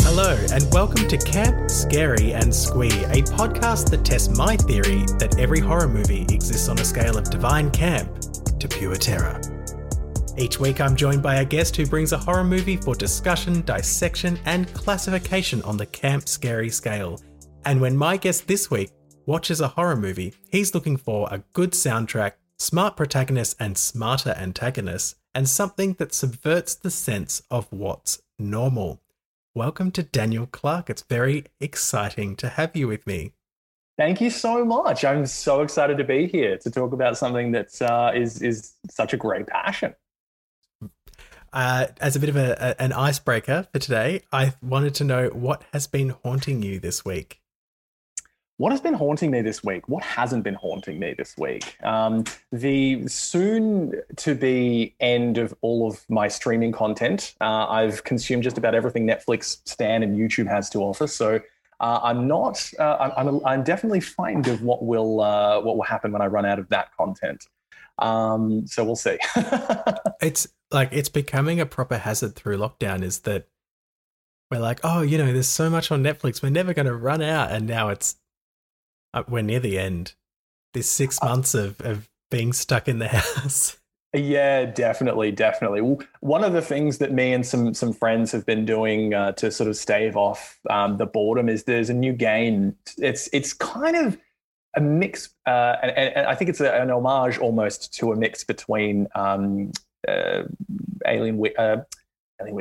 Hello and welcome to Camp Scary and Squee, a podcast that tests my theory that every horror movie exists on a scale of divine camp to pure terror. Each week I'm joined by a guest who brings a horror movie for discussion, dissection and classification on the Camp Scary scale. And when my guest this week watches a horror movie, he's looking for a good soundtrack, smart protagonists and smarter antagonists, and something that subverts the sense of what's normal. Welcome to Daniel Clark. It's very exciting to have you with me. Thank you so much. I'm so excited to be here to talk about something that is such a great passion. As a bit of an icebreaker for today, I wanted to know what has been haunting you this week. What has been haunting me this week? What hasn't been haunting me this week? The soon-to-be end of all of my streaming content. I've consumed just about everything Netflix, Stan, and YouTube has to offer. So I'm definitely frightened of what will happen when I run out of that content. So we'll see. It's becoming a proper hazard through lockdown. Is that we're like, oh, you know, there's so much on Netflix, we're never going to run out, and now it's. We're near the end. There's 6 months of being stuck in the house. Yeah, definitely. Well, one of the things that me and some friends have been doing to sort of stave off the boredom is there's a new game. It's kind of a mix, and I think it's an homage almost to a mix between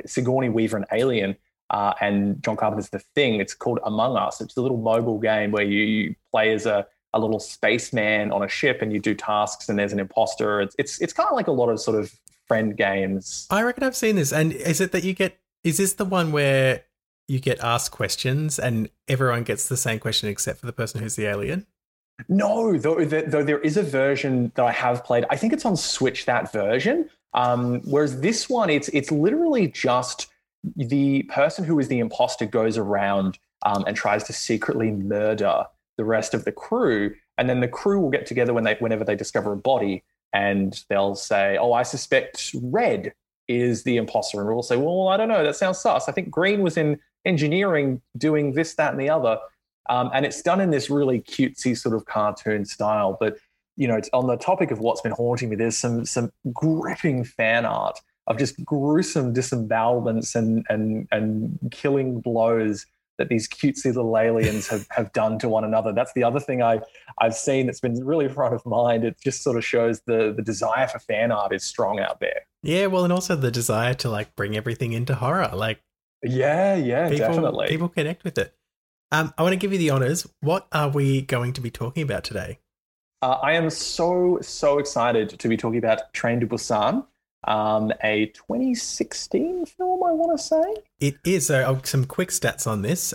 Sigourney Weaver and Alien. And John Carpenter's The Thing. It's called Among Us. It's a little mobile game where you play as a little spaceman on a ship and you do tasks and there's an imposter. It's kind of like a lot of sort of friend games. I reckon I've seen this. And is this the one where you get asked questions and everyone gets the same question except for the person who's the alien? No, though there is a version that I have played. I think it's on Switch, that version. Whereas this one, it's literally just... the person who is the imposter goes around and tries to secretly murder the rest of the crew, and then the crew will get together whenever they discover a body, and they'll say, "Oh, I suspect Red is the imposter," and we'll say, "Well, I don't know. That sounds sus. I think Green was in engineering doing this, that, and the other." And it's done in this really cutesy sort of cartoon style. But you know, it's on the topic of what's been haunting me. There's some gripping fan art of just gruesome disembowelments and killing blows that these cutesy little aliens have done to one another. That's the other thing I've seen that's been really front of mind. It just sort of shows the desire for fan art is strong out there. Yeah, well, and also the desire to like bring everything into horror. Like, yeah, definitely. People connect with it. I want to give you the honours. What are we going to be talking about today? I am so, so excited to be talking about Train to Busan. A 2016 film, I want to say. It is. So, some quick stats on this.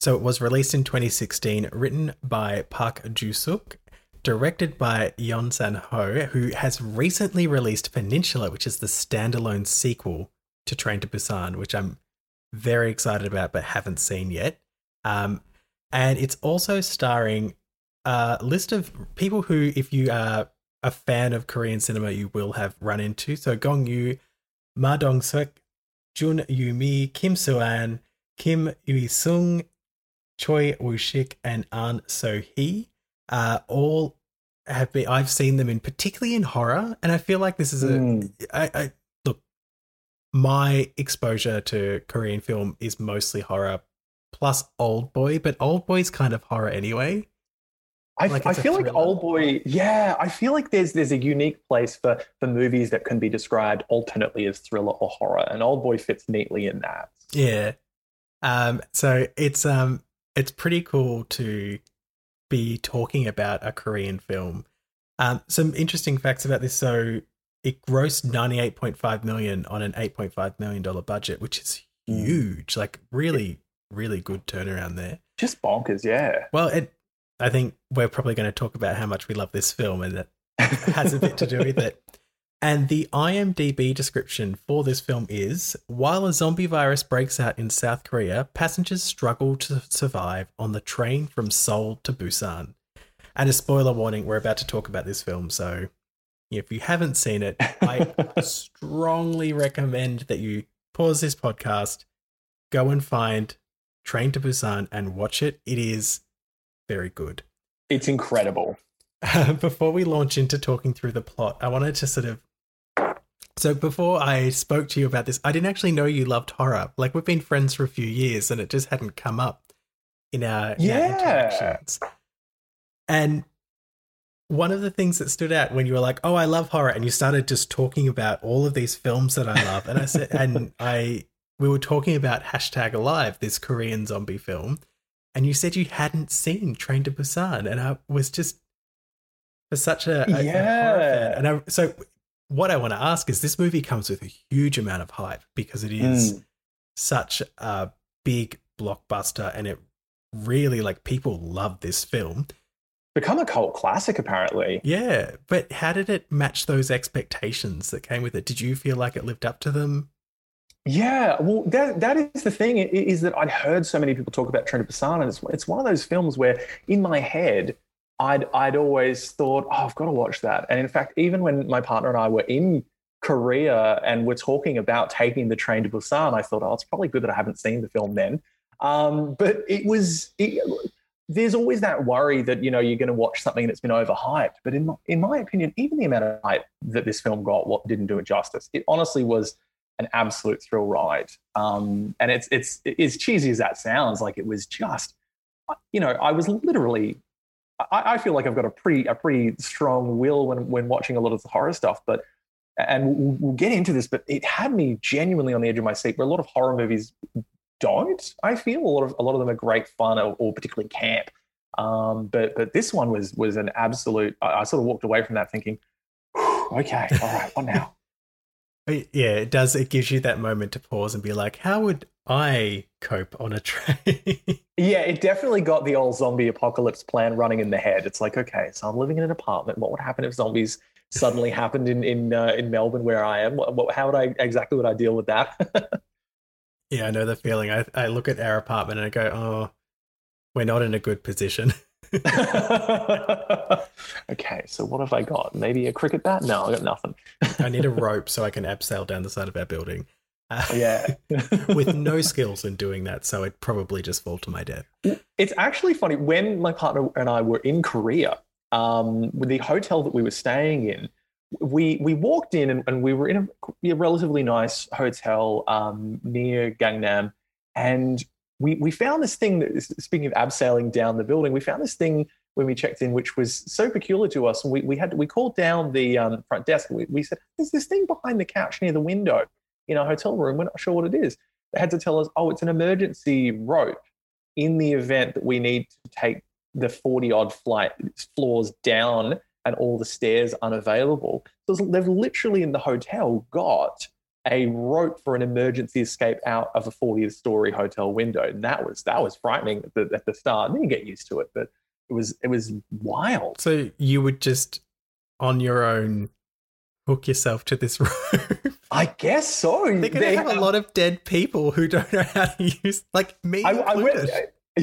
So it was released in 2016, written by Park Joo-suk, directed by Yeon Sang-ho, who has recently released Peninsula, which is the standalone sequel to Train to Busan, which I'm very excited about but haven't seen yet. And it's also starring a list of people who, if you are a fan of Korean cinema, you will have run into. So Gong Yoo, Ma Dong Seok, Jun Yoo Mi, Kim Soo An, Kim Yui Sung, Choi Woo Shik, and Ahn So Hee. All have been. I've seen them in, particularly in horror, and I feel like this is look. My exposure to Korean film is mostly horror, plus Old Boy, but Old Boy's kind of horror anyway. I feel like Old Boy, yeah, I feel like there's a unique place for movies that can be described alternately as thriller or horror, and Old Boy fits neatly in that. Yeah. So it's pretty cool to be talking about a Korean film. Some interesting facts about this. So it grossed $98.5 million on an $8.5 million budget, which is huge. Like really, really good turnaround there. Just bonkers, yeah. Well, I think we're probably going to talk about how much we love this film, and that has a bit to do with it. And the IMDb description for this film is, while a zombie virus breaks out in South Korea, passengers struggle to survive on the train from Seoul to Busan. And a spoiler warning, we're about to talk about this film, so if you haven't seen it, I strongly recommend that you pause this podcast, go and find Train to Busan and watch it. It is very good. It's incredible. Before we launch into talking through the plot, I wanted to sort of... So before I spoke to you about this, I didn't actually know you loved horror. Like, we've been friends for a few years and it just hadn't come up in our interactions. And one of the things that stood out when you were like, oh, I love horror, and you started just talking about all of these films that I love. And I said, we were talking about #Alive, this Korean zombie film, and you said you hadn't seen Train to Busan. And I was just a horror fan. And so what I want to ask is, this movie comes with a huge amount of hype because it is such a big blockbuster, and it really, like, people love this film. Become a cult classic, apparently. Yeah, but how did it match those expectations that came with it? Did you feel like it lived up to them? Yeah, well, that is the thing, is that I'd heard so many people talk about Train to Busan, and it's one of those films where in my head I'd always thought, oh, I've got to watch that. And in fact, even when my partner and I were in Korea and were talking about taking the train to Busan, I thought, oh, it's probably good that I haven't seen the film then. But there's always that worry that, you know, you're going to watch something that's been overhyped. But in my opinion, even the amount of hype that this film got didn't do it justice. It honestly was an absolute thrill ride. And it's as cheesy as that sounds, like, it was just, you know, I was literally... I feel like I've got a pretty strong will when watching a lot of the horror stuff, but, and we'll get into this, but it had me genuinely on the edge of my seat, where a lot of horror movies don't. I feel a lot of them are great fun or particularly camp, but this one was an absolute. I sort of walked away from that thinking, okay, all right, what now? Yeah, it does. It gives you that moment to pause and be like, how would I cope on a train? Yeah, it definitely got the old zombie apocalypse plan running in the head. It's like, okay, so I'm living in an apartment. What would happen if zombies suddenly happened in Melbourne where I am? How would I deal with that? Yeah, I know the feeling. I look at our apartment and I go, oh, we're not in a good position. Okay, so what have I got? Maybe a cricket bat? No, I got nothing. I need a rope so I can abseil down the side of our building. With no skills in doing that, so I'd probably just fall to my death. It's actually funny, when my partner and I were in Korea, with the hotel that we were staying in, we walked in and we were in a relatively nice hotel near Gangnam, and we found this thing that, speaking of abseiling down the building, we found this thing when we checked in, which was so peculiar to us. And we called down the front desk. We said, "There's this thing behind the couch near the window in our hotel room. We're not sure what it is." They had to tell us, oh, it's an emergency rope in the event that we need to take the 40-odd floors down and all the stairs unavailable. So they've literally in the hotel got a rope for an emergency escape out of a 40th-story hotel window. And that was frightening at the start. Then you get used to it, but it was wild. So you would just, on your own, hook yourself to this rope. I guess so. They're going to have a lot of dead people who don't know how to use, like me included.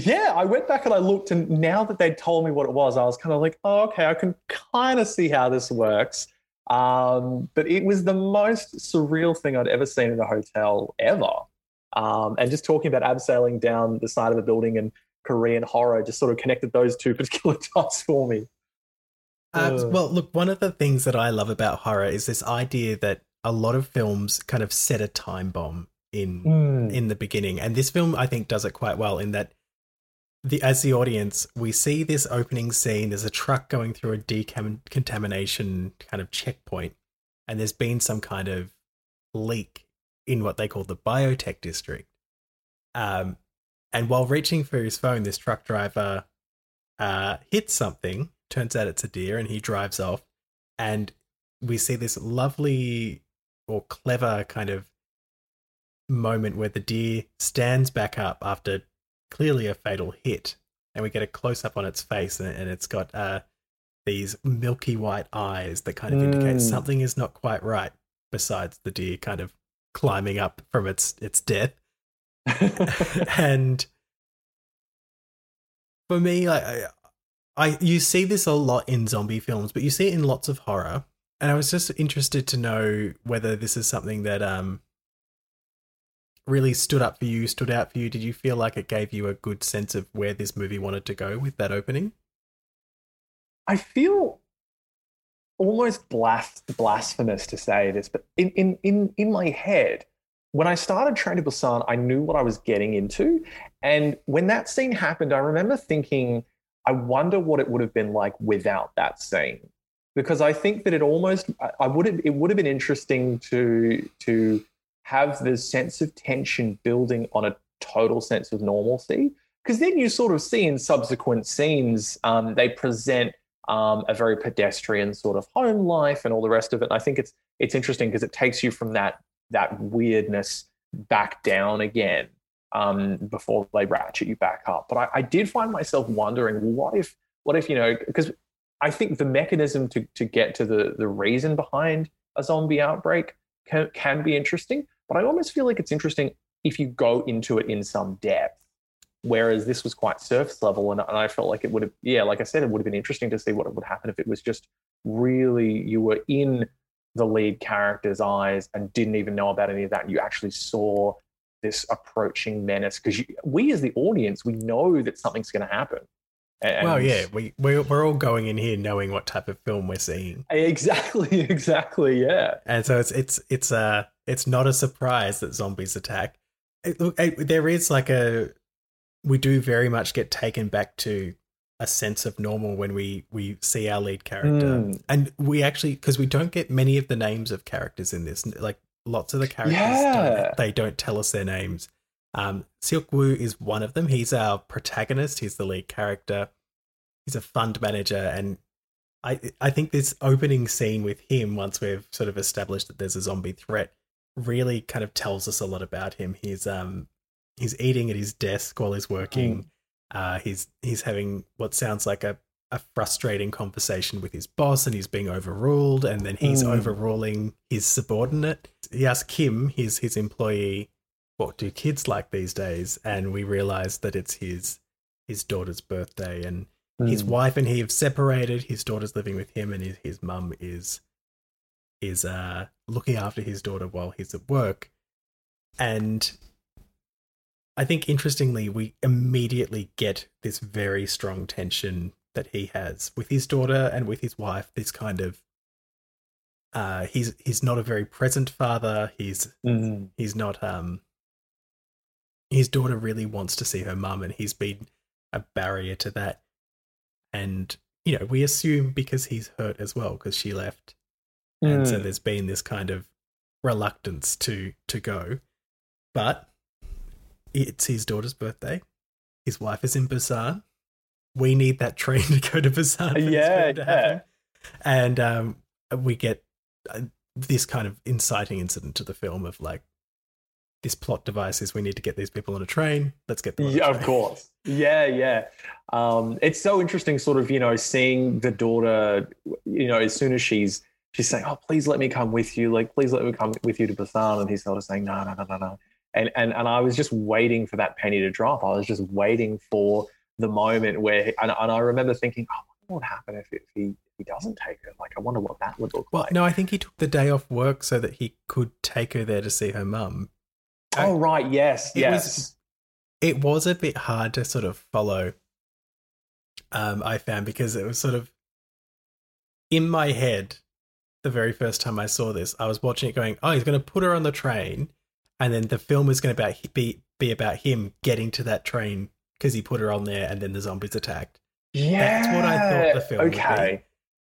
I went back and I looked, and now that they'd told me what it was, I was kind of like, oh, okay, I can kind of see how this works. But it was the most surreal thing I'd ever seen in a hotel ever. And just talking about abseiling down the side of a building and Korean horror just sort of connected those two particular dots for me. Well, look, one of the things that I love about horror is this idea that a lot of films kind of set a time bomb in the beginning. And this film, I think, does it quite well in that, as the audience, we see this opening scene. There's a truck going through a decontamination kind of checkpoint, and there's been some kind of leak in what they call the biotech district. And while reaching for his phone, this truck driver hits something. Turns out it's a deer, and he drives off, and we see this lovely or clever kind of moment where the deer stands back up after clearly a fatal hit, and we get a close-up on its face, and it's got these milky white eyes that kind of indicate something is not quite right, besides the deer kind of climbing up from its death. And for me, like, You see this a lot in zombie films, but you see it in lots of horror. And I was just interested to know whether this is something that really stood out for you. Did you feel like it gave you a good sense of where this movie wanted to go with that opening? I feel almost blasphemous to say this, but in my head, when I started Train to Busan, I knew what I was getting into. And when that scene happened, I remember thinking, I wonder what it would have been like without that scene, because I think that it would have been interesting to have the sense of tension building on a total sense of normalcy, because then you sort of see in subsequent scenes they present a very pedestrian sort of home life and all the rest of it. And I think it's interesting because it takes you from that weirdness back down again. Before they ratchet you back up. But I did find myself wondering, what if you know, because I think the mechanism to get to the reason behind a zombie outbreak can be interesting, but I almost feel like it's interesting if you go into it in some depth, whereas this was quite surface level, and I felt like it would have, yeah, like I said, it would have been interesting to see what would happen if it was just really you were in the lead character's eyes and didn't even know about any of that, and you actually saw this approaching menace, because we as the audience, we know that something's going to happen. And well, yeah, we're all going in here knowing what type of film we're seeing. Exactly, yeah. And so it's not a surprise that zombies attack. There is we do very much get taken back to a sense of normal when we see our lead character, and we actually, because we don't get many of the names of characters in this, like. Lots of the characters, they don't tell us their names. Silk Woo is one of them. He's our protagonist. He's the lead character. He's a fund manager. And I think this opening scene with him, once we've sort of established that there's a zombie threat, really kind of tells us a lot about him. He's eating at his desk while he's working. He's having what sounds like a frustrating conversation with his boss, and he's being overruled, and then he's overruling his subordinate. He asks Kim, his employee, what do kids like these days? And we realize that it's his daughter's birthday, and his wife and he have separated. His daughter's living with him, and his mum is looking after his daughter while he's at work. And I think, interestingly, we immediately get this very strong tension that he has with his daughter and with his wife. This kind of he's not a very present father. He's not his daughter really wants to see her mum, and he's been a barrier to that. And you know, we assume because he's hurt as well, because she left, and so there's been this kind of reluctance to go. But it's his daughter's birthday. His wife is in Busan. We need that train to go to Busan. Yeah. And we get this kind of inciting incident to the film of like, this plot device is we need to get these people on a train. Let's get them on a train. Of course. Yeah. It's so interesting sort of, you know, seeing the daughter, you know, as soon as she's saying, oh, please let me come with you. Like, please let me come with you to Busan. And he's sort of saying, no. And I was just waiting for that penny to drop. I was just waiting for the moment where and I remember thinking, oh, what would happen if he doesn't take her? Like, I wonder what that would look like. No, I think he took the day off work so that he could take her there to see her mum. Oh, right, yes, It was a bit hard to sort of follow, I found, because it was sort of in my head the very first time I saw this, I was watching it going, oh, he's going to put her on the train, and then the film is going to be about him getting to that train because he put her on there and then the zombies attacked. Yeah. That's what I thought the film would be.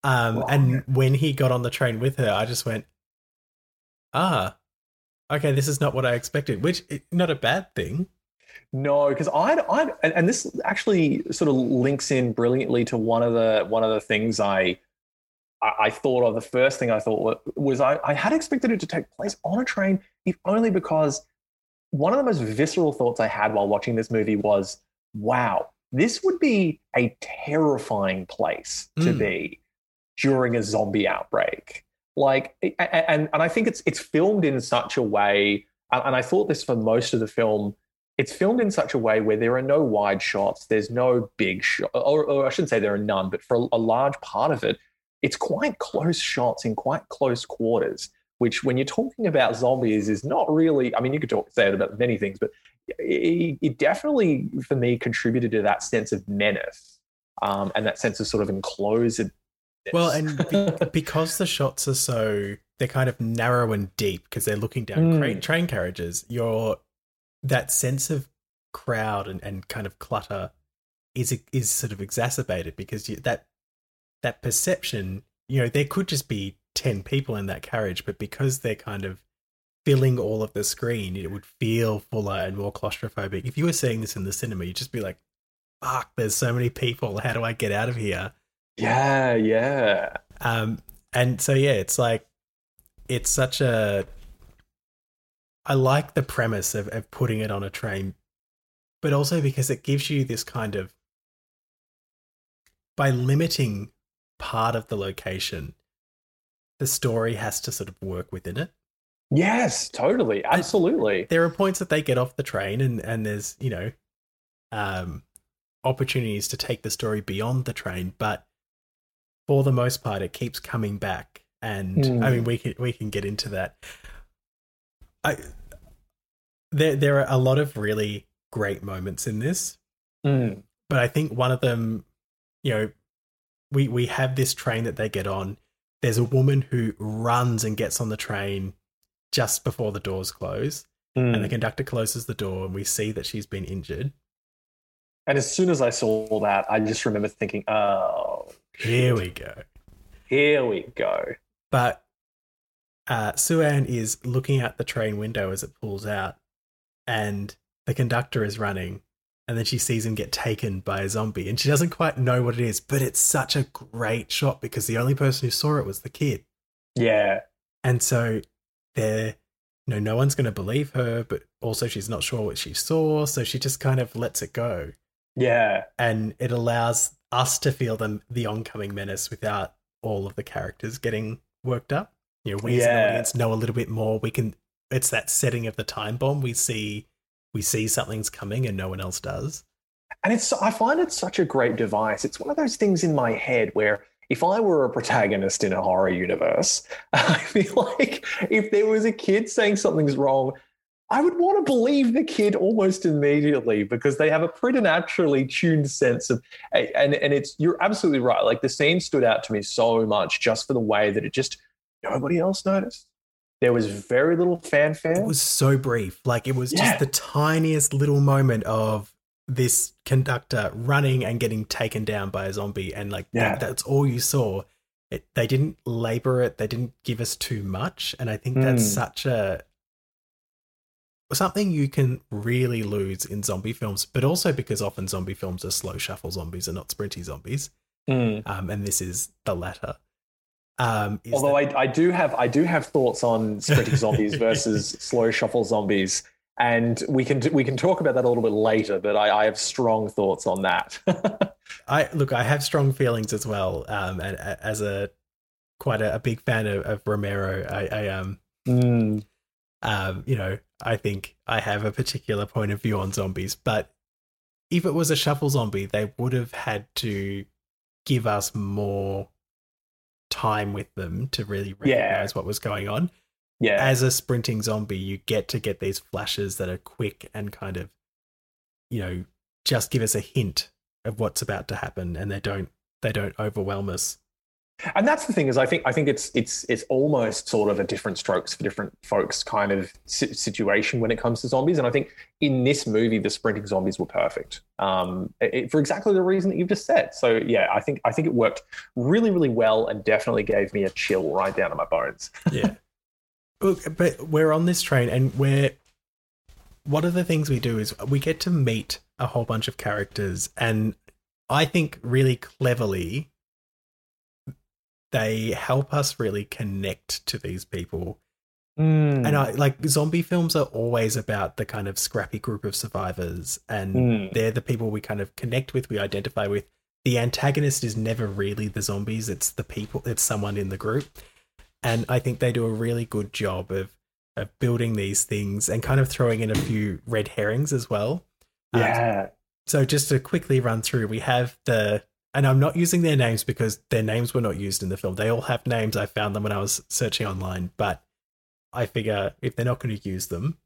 Well, and when he got on the train with her, I just went, okay, this is not what I expected, which is not a bad thing. No, because and this actually sort of links in brilliantly to one of the things I thought of. The first thing I thought was I had expected it to take place on a train, if only because one of the most visceral thoughts I had while watching this movie was, wow, this would be a terrifying place to be during a zombie outbreak. Like, and I think it's filmed in such a way, and I thought this for most of the film, it's filmed in such a way where there are no wide shots, there's no big shot, or I shouldn't say there are none, but for a large part of it, it's quite close shots in quite close quarters, which when you're talking about zombies is not really, I mean, you could say it about many things, but it definitely, for me, contributed to that sense of menace and that sense of sort of enclosed. Well, and because the shots are so, they're kind of narrow and deep because they're looking down train carriages, that sense of crowd and kind of clutter is sort of exacerbated because that perception, you know, there could just be 10 people in that carriage, but because they're kind of filling all of the screen, it would feel fuller and more claustrophobic. If you were seeing this in the cinema, you'd just be like, fuck, there's so many people. How do I get out of here? Yeah, yeah. And so, yeah, it's like, it's such a... I like the premise of putting it on a train, but also because it gives you this kind of, by limiting part of the location, the story has to sort of work within it. Yes, totally. Absolutely. And there are points that they get off the train and there's, you know, opportunities to take the story beyond the train, but for the most part, it keeps coming back. And I mean, we can get into that. There are a lot of really great moments in this, but I think one of them, you know, we have this train that they get on. There's a woman who runs and gets on the train just before the doors close, and the conductor closes the door, and we see that she's been injured. And as soon as I saw that, I just remember thinking, "Oh, here we go, here we go." But Soo An is looking out the train window as it pulls out, and the conductor is running, and then she sees him get taken by a zombie, and she doesn't quite know what it is, but it's such a great shot because the only person who saw it was the kid. Yeah. And so there, you know, no one's going to believe her, but also she's not sure what she saw, so she just kind of lets it go. Yeah. And it allows us to feel the oncoming menace without all of the characters getting worked up. You know, we as an audience know a little bit more. It's that setting of the time bomb. We see something's coming and no one else does. And I find it such a great device. It's one of those things in my head where if I were a protagonist in a horror universe, I feel like if there was a kid saying something's wrong, I would want to believe the kid almost immediately because they have a preternaturally tuned sense of, and it's, you're absolutely right. Like the scene stood out to me so much just for the way that it just, nobody else noticed. There was very little fanfare. It was so brief. Like it was just the tiniest little moment of this conductor running and getting taken down by a zombie. And like that's all you saw. They didn't labor it. They didn't give us too much. And I think that's such something you can really lose in zombie films, but also because often zombie films are slow shuffle zombies and not sprinty zombies. And this is the latter. Although I do have thoughts on sprinting zombies versus slow shuffle zombies, and we can talk about that a little bit later. But I have strong thoughts on that. I have strong feelings as well. And as quite a big fan of Romero, you know, I think I have a particular point of view on zombies. But if it was a shuffle zombie, they would have had to give us more time with them to really recognize what was going on. Yeah. As a sprinting zombie, you get these flashes that are quick and kind of, you know, just give us a hint of what's about to happen, and they don't overwhelm us. And that's the thing is, I think it's almost sort of a different strokes for different folks kind of situation when it comes to zombies. And I think in this movie, the sprinting zombies were perfect for exactly the reason that you've just said. So yeah, I think it worked really, really well and definitely gave me a chill right down to my bones. Yeah. Look, but we're on this train, and one of the things we do is we get to meet a whole bunch of characters, and I think really cleverly, they help us really connect to these people. And zombie films are always about the kind of scrappy group of survivors, and they're the people we kind of connect with, we identify with. The antagonist is never really the zombies, it's the people, it's someone in the group. And I think they do a really good job of of building these things and kind of throwing in a few red herrings as well. Yeah. So just to quickly run through, we have the, and I'm not using their names because their names were not used in the film. They all have names. I found them when I was searching online, but I figure if they're not going to use them.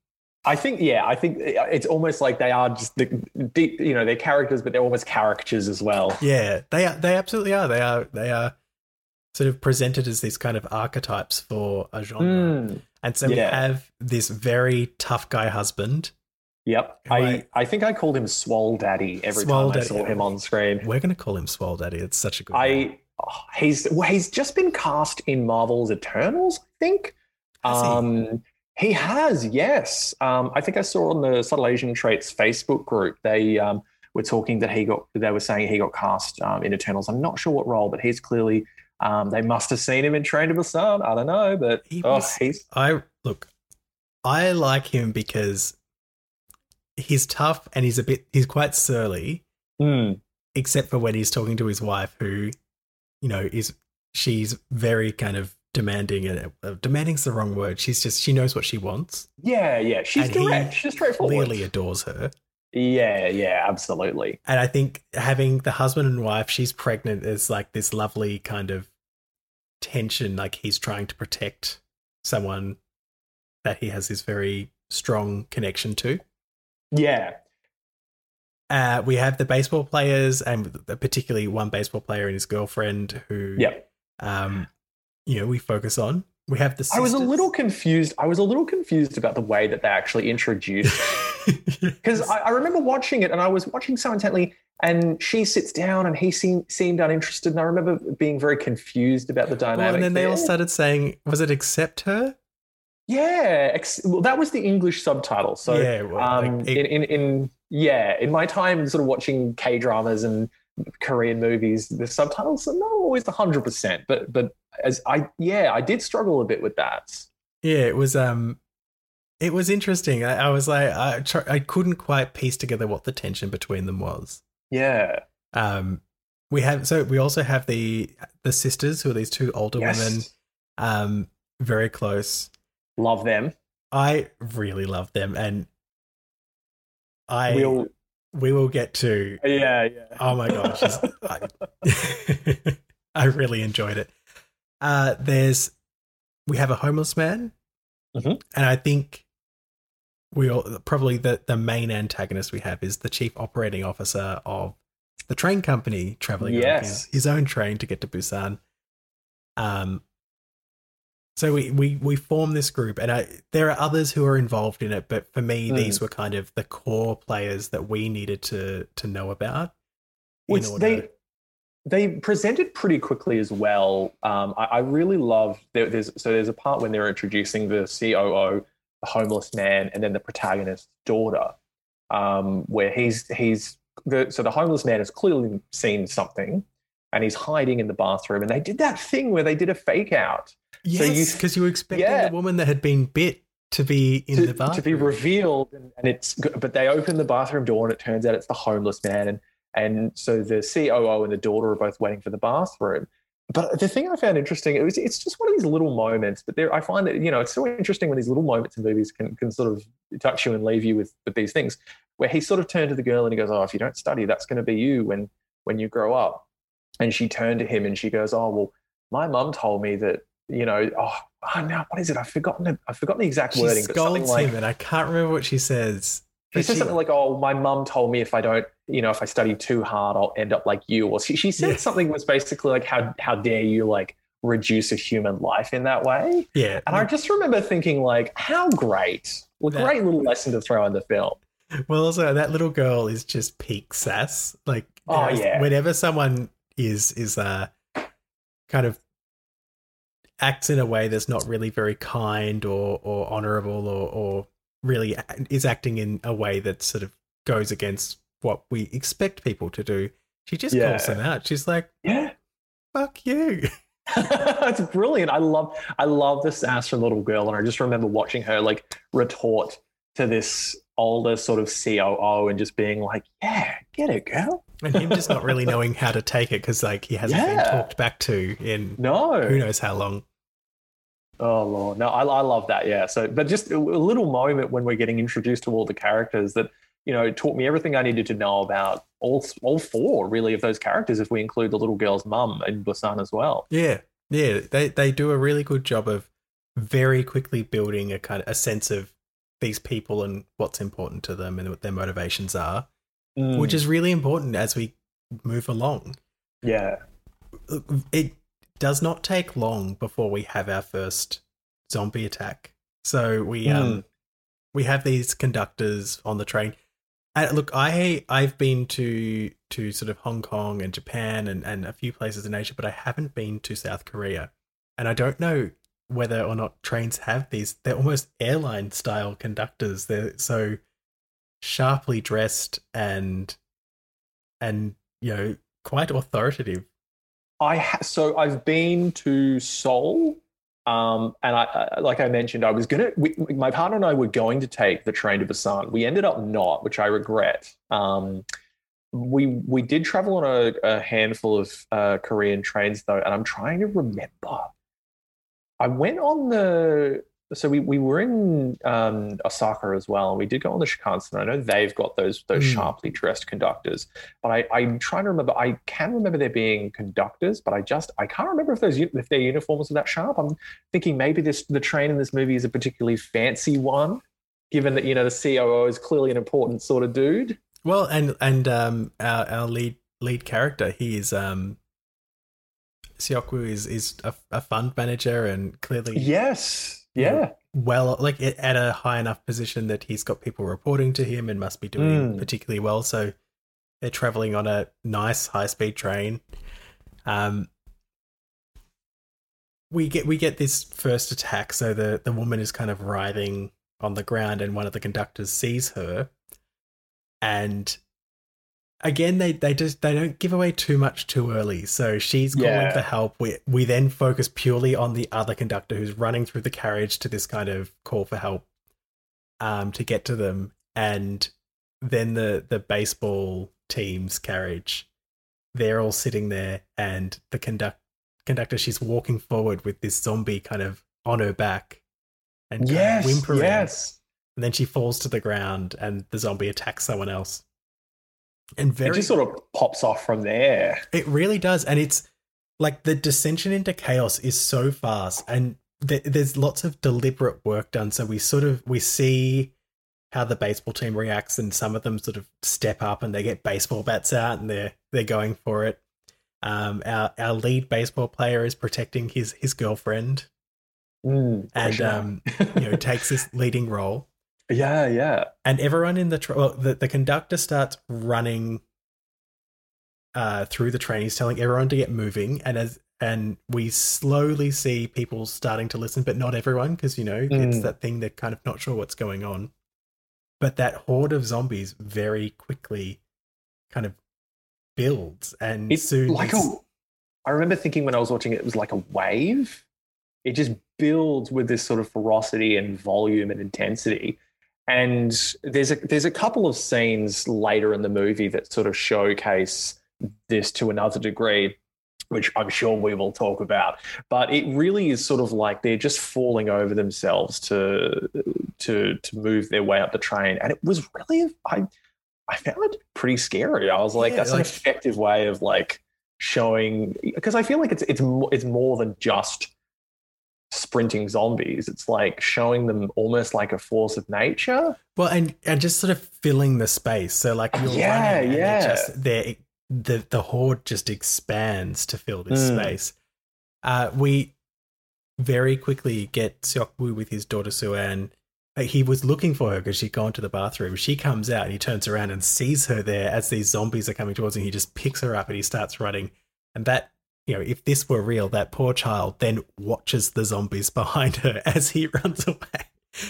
I think it's almost like they are just they're characters, but they're almost caricatures as well. Yeah, they are. They absolutely are. They are sort of presented as these kind of archetypes for a genre. And so we have this very tough guy husband. Yep. I think I called him Swole Daddy every time I saw him on screen. We're going to call him Swole Daddy. It's such a good name. He's just been cast in Marvel's Eternals, I think. He has, yes. I think I saw on the Subtle Asian Traits Facebook group, they were talking that they were saying he got cast in Eternals. I'm not sure what role, but he's clearly, they must have seen him in Train to Busan. I don't know, but I like him because he's tough and he's quite surly, except for when he's talking to his wife, who, you know, she's very kind of demanding, and demanding's the wrong word. She's just, she knows what she wants. Yeah. She's direct. She's straightforward. He clearly adores her. Yeah, absolutely. And I think having the husband and wife, she's pregnant, is like this lovely kind of tension. Like he's trying to protect someone that he has this very strong connection to. Yeah. We have the baseball players, and particularly one baseball player and his girlfriend who. Yep. You know, we focus on. We have the sisters. I was a little confused about the way that they actually introduced because I remember watching it and I was watching so intently, and she sits down and he seemed uninterested, and I remember being very confused about the dynamic. Well, and then they all started saying, was it accept her? Yeah. Well, that was the English subtitle. So yeah, well, in my time sort of watching K-dramas and Korean movies, the subtitles are not always 100%, but I did struggle a bit with that. Yeah, it was interesting. I was like, I couldn't quite piece together what the tension between them was. Yeah. We also have the sisters, who are these two older women, very close. Love them. I really love them, and we will get to. Yeah. Oh my gosh, I really enjoyed it. We have a homeless man, and I think the main antagonist we have is the chief operating officer of the train company traveling on his own train to get to Busan. So we form this group, and there are others who are involved in it, but for me, these were kind of the core players that we needed to know about. They presented pretty quickly as well. I really love there's a part when they're introducing the COO, the homeless man, and then the protagonist's daughter, where the homeless man has clearly seen something, and he's hiding in the bathroom, and they did that thing where they did a fake out. Yes, because you were expecting the woman that had been bit to be in the bathroom to be revealed, but they open the bathroom door and it turns out it's the homeless man. And so the COO and the daughter are both waiting for the bathroom. But the thing I found interesting, it's just one of these little moments. But I find that, you know, it's so interesting when these little moments in movies can sort of touch you and leave you with these things, where he sort of turned to the girl and he goes, oh, if you don't study, that's going to be you when you grow up. And she turned to him and she goes, oh, well, my mum told me that, you know, no, what is it? I've forgotten the exact wording. She scolds him, and I can't remember what she says. She said something like, oh, my mum told me if I don't, you know, if I study too hard, I'll end up like you. Or she said something was basically like, how dare you, like, reduce a human life in that way? Yeah. And I just remember thinking, like, how great. Well, great little lesson to throw in the film. Well, also, that little girl is just peak sass. Like, whenever someone is kind of acts in a way that's not really very kind or honourable or really is acting in a way that sort of goes against what we expect people to do, she just calls them out. She's like, yeah, fuck you. It's brilliant. I love the sass from little girl, and I just remember watching her, like, retort to this older sort of COO and just being like, yeah, get it, girl. And him just not really knowing how to take it because, like, he hasn't been talked back to in who knows how long. Oh Lord, no, I love that. Yeah. So, but just a little moment when we're getting introduced to all the characters that, you know, taught me everything I needed to know about all four really of those characters, if we include the little girl's mum in Busan as well. Yeah. Yeah. They do a really good job of very quickly building a kind of a sense of these people and what's important to them and what their motivations are, which is really important as we move along. Yeah. It does not take long before we have our first zombie attack. So we have these conductors on the train. And look, I've been to sort of Hong Kong and Japan and a few places in Asia, but I haven't been to South Korea. And I don't know whether or not trains have these. They're almost airline style conductors. They're so sharply dressed and you know, quite authoritative. So I've been to Seoul, and I like I mentioned, I was gonna. My partner and I were going to take the train to Busan. We ended up not, which I regret. We did travel on a handful of Korean trains though, and I'm trying to remember. I went on the. So we were in Osaka as well, and we did go on the Shinkansen. I know they've got those sharply dressed conductors, but I'm trying to remember. I can remember there being conductors, but I can't remember if their uniforms are that sharp. I'm thinking maybe the train in this movie is a particularly fancy one, given that, you know, the COO is clearly an important sort of dude. Well, and our lead character, he is. Seok Woo is a fund manager and clearly yes. Yeah. Well, like at a high enough position that he's got people reporting to him and must be doing particularly well. So they're traveling on a nice high-speed train. We get this first attack. So the woman is kind of writhing on the ground and one of the conductors sees her. And again, they don't give away too much too early. So she's calling for help. We then focus purely on the other conductor who's running through the carriage to this kind of call for help to get to them. And then the baseball team's carriage, they're all sitting there and the conductor, she's walking forward with this zombie kind of on her back and kind of whimpering. Yes. And then she falls to the ground and the zombie attacks someone else. And it just sort of pops off from there. It really does. And it's like the dissension into chaos is so fast and there's lots of deliberate work done. So we see how the baseball team reacts and some of them sort of step up and they get baseball bats out and they're going for it. Our lead baseball player is protecting his girlfriend you know, takes this leading role. Yeah, yeah. And everyone in the conductor starts running through the train. He's telling everyone to get moving. And we slowly see people starting to listen, but not everyone because, you know, it's that thing they're kind of not sure what's going on. But that horde of zombies very quickly kind of builds. And it's soon... I remember thinking when I was watching it, it was like a wave. It just builds with this sort of ferocity and volume and intensity. And there's a couple of scenes later in the movie that sort of showcase this to another degree, which I'm sure we will talk about. But it really is sort of like they're just falling over themselves to move their way up the train. And it was really I found it pretty scary. I was like, that's an effective way of like showing, because I feel like it's more than just sprinting zombies. It's like showing them almost like a force of nature. Well, and just sort of filling the space. So like you're running and the horde just expands to fill this space. We very quickly get Seok Woo with his daughter Soo An. He was looking for her because she'd gone to the bathroom. She comes out and he turns around and sees her there as these zombies are coming towards him. He just picks her up and he starts running. And that, you know, if this were real, that poor child then watches the zombies behind her as he runs away.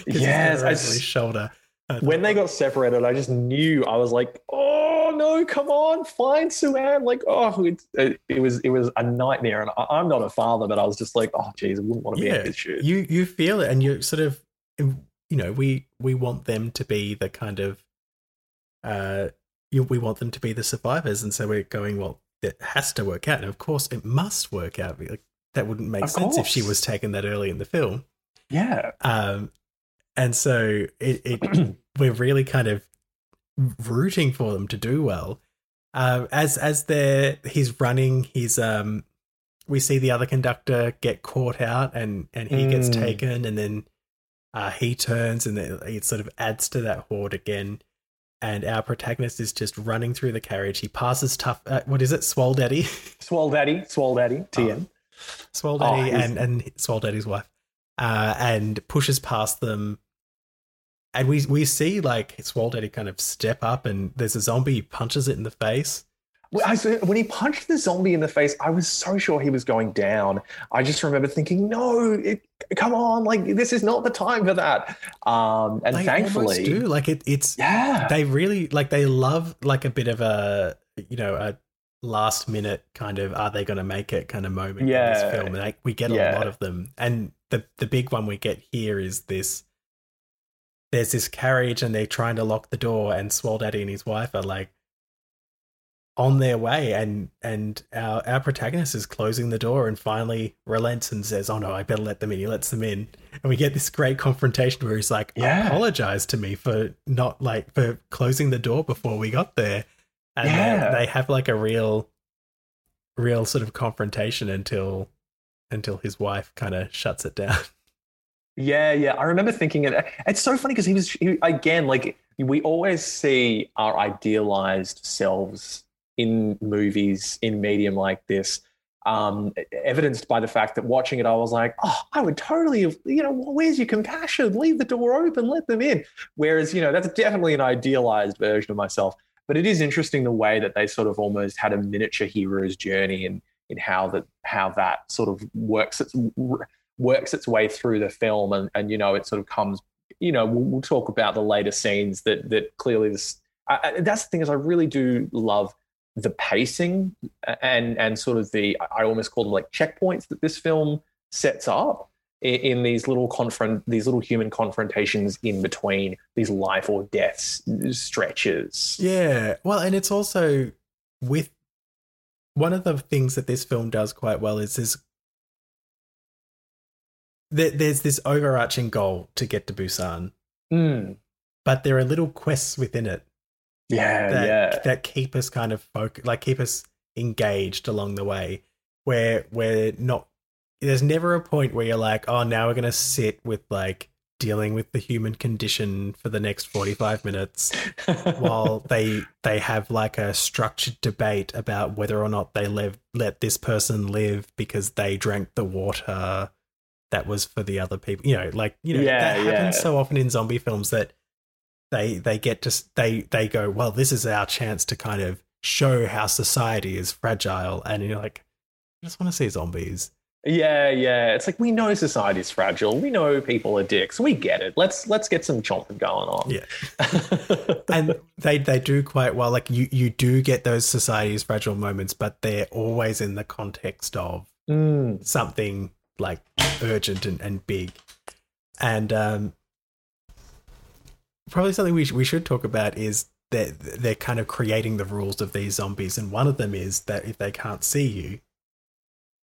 Yes, over his shoulder. When they got separated, I just knew. I was like, "Oh no, come on, find Soo An!" Like, oh, it was a nightmare. And I'm not a father, but I was just like, "Oh, geez, I wouldn't want to be in this shit." You feel it, and you sort of, you know, we want them to be the kind of, we want them to be the survivors, and so we're going well. It has to work out. And of course it must work out. Like, That wouldn't make sense if she was taken that early in the film. Yeah. And so it we're really kind of rooting for them to do well. As he's running, we see the other conductor get caught out, and he gets taken, and then he turns, and it sort of adds to that horde again. And our protagonist is just running through the carriage. He passes Swole Daddy? Swole Daddy, TM. Swole Daddy and Swole Daddy's wife. And pushes past them. And we see, like, Swole Daddy kind of step up, and there's a zombie, he punches it in the face. When he punched the zombie in the face, I was so sure he was going down. I just remember thinking, no, come on, like, this is not the time for that. And they thankfully do. Like, they really, like, they love, like, a bit of a, you know, a last minute kind of, are they going to make it kind of moment in this film. And we get a lot of them. And the big one we get here is this. There's this carriage and they're trying to lock the door, and Swole Daddy and his wife are, like, on their way, and our protagonist is closing the door and finally relents and says, oh, no, I better let them in. He lets them in. And we get this great confrontation where he's like, apologize to me for not, like, for closing the door before we got there. And they have, like, a real sort of confrontation until his wife kind of shuts it down. Yeah. I remember thinking it. It's so funny because he was, again, like, we always see our idealized selves in movies, in medium like this, evidenced by the fact that watching it, I was like, oh, I would totally have, you know, where's your compassion? Leave the door open, let them in. Whereas, you know, that's definitely an idealized version of myself. But it is interesting the way that they sort of almost had a miniature hero's journey in how that sort of works its way through the film, and you know, it sort of comes, you know, we'll talk about the later scenes that clearly that's the thing is I really do love the pacing and sort of the, I almost call them like checkpoints that this film sets up in these little human confrontations in between these life or death stretches. Yeah. Well, and it's also with one of the things that this film does quite well is this, there's this overarching goal to get to Busan, but there are little quests within it. That keep us kind of focused, like keep us engaged along the way. Where we're not, there's never a point where you're like, oh, now we're gonna sit with like dealing with the human condition for the next 45 minutes while they have like a structured debate about whether or not they let this person live because they drank the water that was for the other people, you know, like, you know, that happens so often in zombie films that they go, well, this is our chance to kind of show how society is fragile. And you're like, I just want to see zombies. Yeah. It's like, we know society's fragile. We know people are dicks. We get it. Let's get some chomping going on. Yeah. And they do quite well. Like you do get those society's fragile moments, but they're always in the context of something like urgent and big. And probably something we should talk about is that they're kind of creating the rules of these zombies, and one of them is that if they can't see you,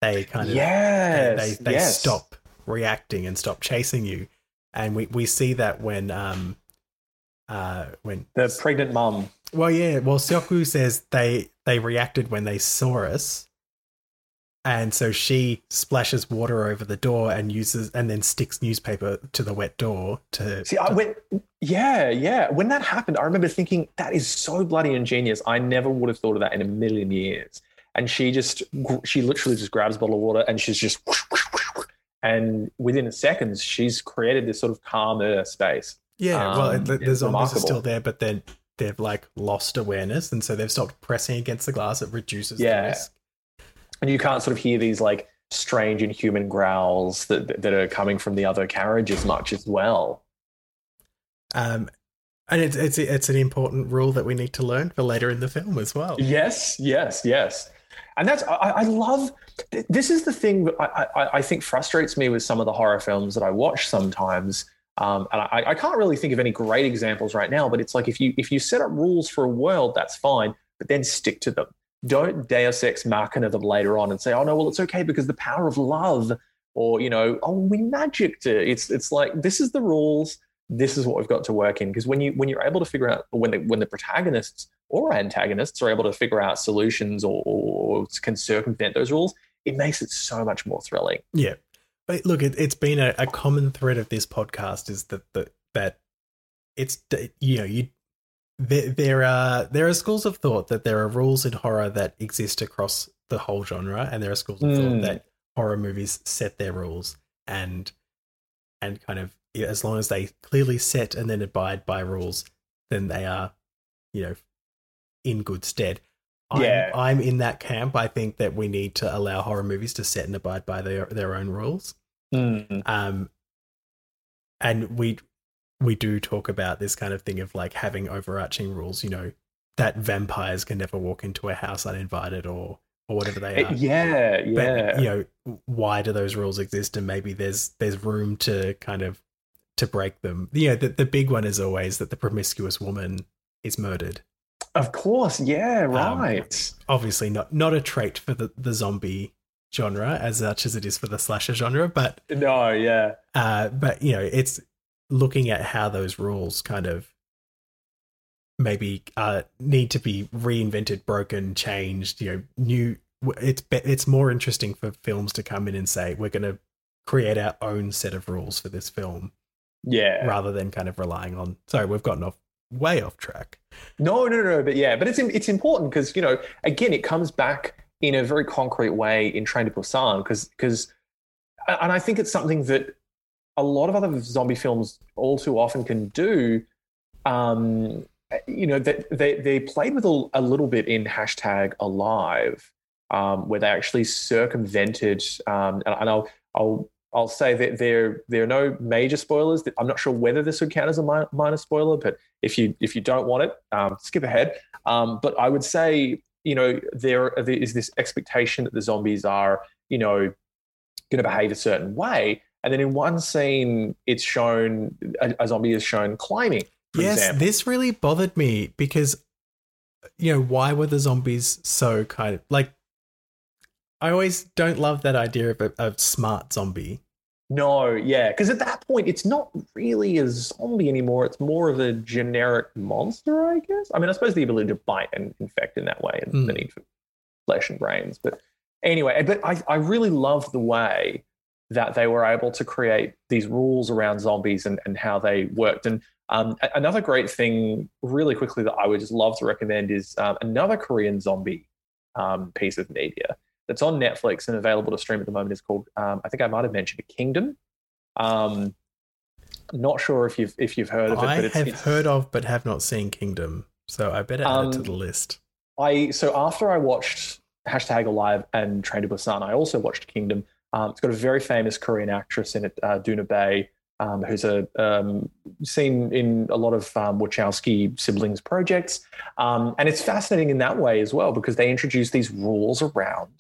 they kind of they stop reacting and stop chasing you. And we see that when the pregnant mum. Well, Seokgu says they reacted when they saw us. And so she splashes water over the door and then sticks newspaper to the wet door to. See, When that happened, I remember thinking, that is so bloody ingenious. I never would have thought of that in a million years. And she literally just grabs a bottle of water and she's just. Whoosh, whoosh, whoosh, whoosh, and within seconds, she's created this sort of calmer space. Yeah, well, the zombies are still there, but then they've like lost awareness. And so they've stopped pressing against the glass. It reduces the risk. And you can't sort of hear these like strange inhuman growls that are coming from the other carriage as much as well. And it's an important rule that we need to learn for later in the film as well. Yes. And that's I love. This is the thing that I think frustrates me with some of the horror films that I watch sometimes. And I can't really think of any great examples right now. But it's like if you set up rules for a world, that's fine, but then stick to them. Don't Deus Ex Machina them later on and say, oh, no, well, it's okay because the power of love, or, you know, oh, we magicked it. It's like, this is the rules. This is what we've got to work in. Because when you're able to figure out, when the protagonists or antagonists are able to figure out solutions or can circumvent those rules, it makes it so much more thrilling. Yeah. But look, it's been a common thread of this podcast is that it's, you know, there are schools of thought that there are rules in horror that exist across the whole genre, and there are schools of thought that horror movies set their rules and kind of, as long as they clearly set and then abide by rules, then they are, you know, in good stead. Yeah. I'm in that camp. I think that we need to allow horror movies to set and abide by their own rules. And we do talk about this kind of thing of like having overarching rules, you know, that vampires can never walk into a house uninvited or whatever they are. Yeah, yeah. But, you know, why do those rules exist? And maybe there's room to kind of to break them. You know, the big one is always that the promiscuous woman is murdered. Of course, yeah, right. Obviously not a trait for the zombie genre as much as it is for the slasher genre, but... No, yeah. But, you know, it's looking at how those rules kind of maybe need to be reinvented, broken, changed, you know, new... It's more interesting for films to come in and say, we're going to create our own set of rules for this film. Yeah. Rather than kind of relying on... Sorry, we've gotten way off track. No, but yeah, but it's important because, you know, again, it comes back in a very concrete way in Train to Busan because, and I think it's something that a lot of other zombie films all too often can do. You know, they played with a little bit in #Alive, where they actually circumvented, and I'll say that there are no major spoilers. I'm not sure whether this would count as a minor spoiler, but if you don't want it, skip ahead. But I would say, you know, there is this expectation that the zombies are, you know, going to behave a certain way, and then in one scene, it's shown a zombie is shown climbing. For example. This really bothered me because, you know, why were the zombies so kind of like? I always don't love that idea of a smart zombie. No, yeah, because at that point, it's not really a zombie anymore. It's more of a generic monster, I guess. I mean, I suppose the ability to bite and infect in that way and the need for flesh and brains. But anyway, but I really love the way that they were able to create these rules around zombies and how they worked. And another great thing really quickly that I would just love to recommend is another Korean zombie piece of media that's on Netflix and available to stream at the moment is called, I think I might have mentioned it, Kingdom. Not sure if you've heard of it. I have heard of but have not seen Kingdom, so I better add it to the list. So after I watched #Alive and Train to Busan, I also watched Kingdom. It's got a very famous Korean actress in it, Duna Bae, who's seen in a lot of Wachowski siblings projects. And it's fascinating in that way as well because they introduce these rules around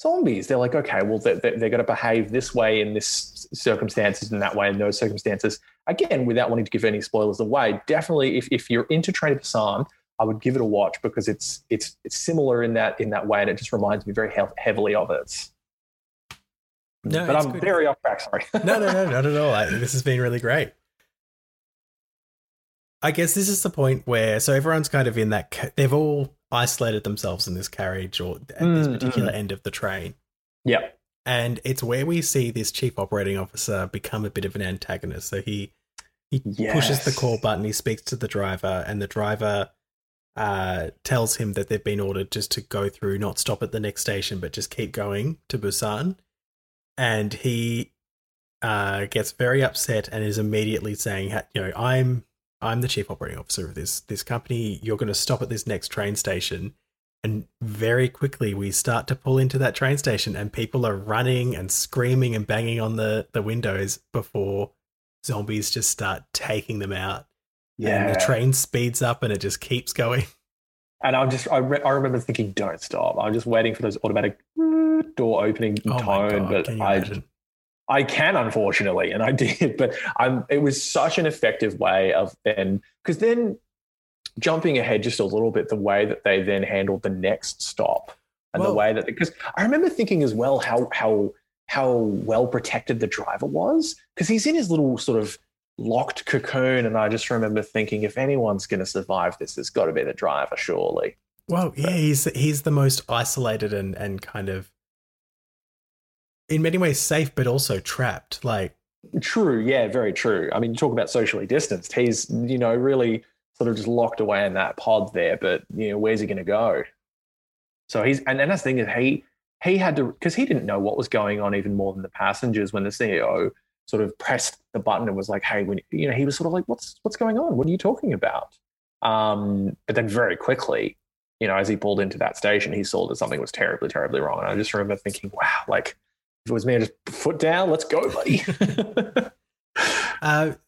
zombies. They're like, okay, well, they're going to behave this way in this circumstances and that way in those circumstances. Again, without wanting to give any spoilers away, definitely if you're into Train to Busan, I would give it a watch because it's similar in that way, and it just reminds me very heavily of it. No, but I'm good. Very off track, sorry. No, not at all. This has been really great. I guess this is the point where, so everyone's kind of in that, they've all isolated themselves in this carriage or at this particular end of the train. Yeah. And it's where we see this chief operating officer become a bit of an antagonist. So he pushes the call button, he speaks to the driver, and the driver tells him that they've been ordered just to go through, not stop at the next station, but just keep going to Busan. And he gets very upset and is immediately saying, you know, I'm the chief operating officer of this company. You're going to stop at this next train station. And very quickly we start to pull into that train station and people are running and screaming and banging on the windows before zombies just start taking them out. Yeah. And the train speeds up and it just keeps going. And I remember thinking, don't stop. I'm just waiting for those automatic door opening tone. But I can, unfortunately, and I did, but it was such an effective way of then, because then jumping ahead just a little bit, the way that they then handled the next stop and the way that, because I remember thinking as well how well protected the driver was, because he's in his little sort of locked cocoon, and I just remember thinking, if anyone's going to survive this, it's got to be the driver, surely. Well, yeah, he's the most isolated and kind of in many ways safe, but also trapped. Like, true, yeah, very true. I mean, you talk about socially distanced. He's, you know, really sort of just locked away in that pod there, but, you know, where's he going to go? So he's, and that's the thing is he had to, because he didn't know what was going on even more than the passengers when the CEO sort of pressed the button and was like, hey, when, you know, he was sort of like, what's going on? What are you talking about? But then very quickly, you know, as he pulled into that station, he saw that something was terribly, terribly wrong. And I just remember thinking, wow, like, if it was me, I just foot down, let's go, buddy.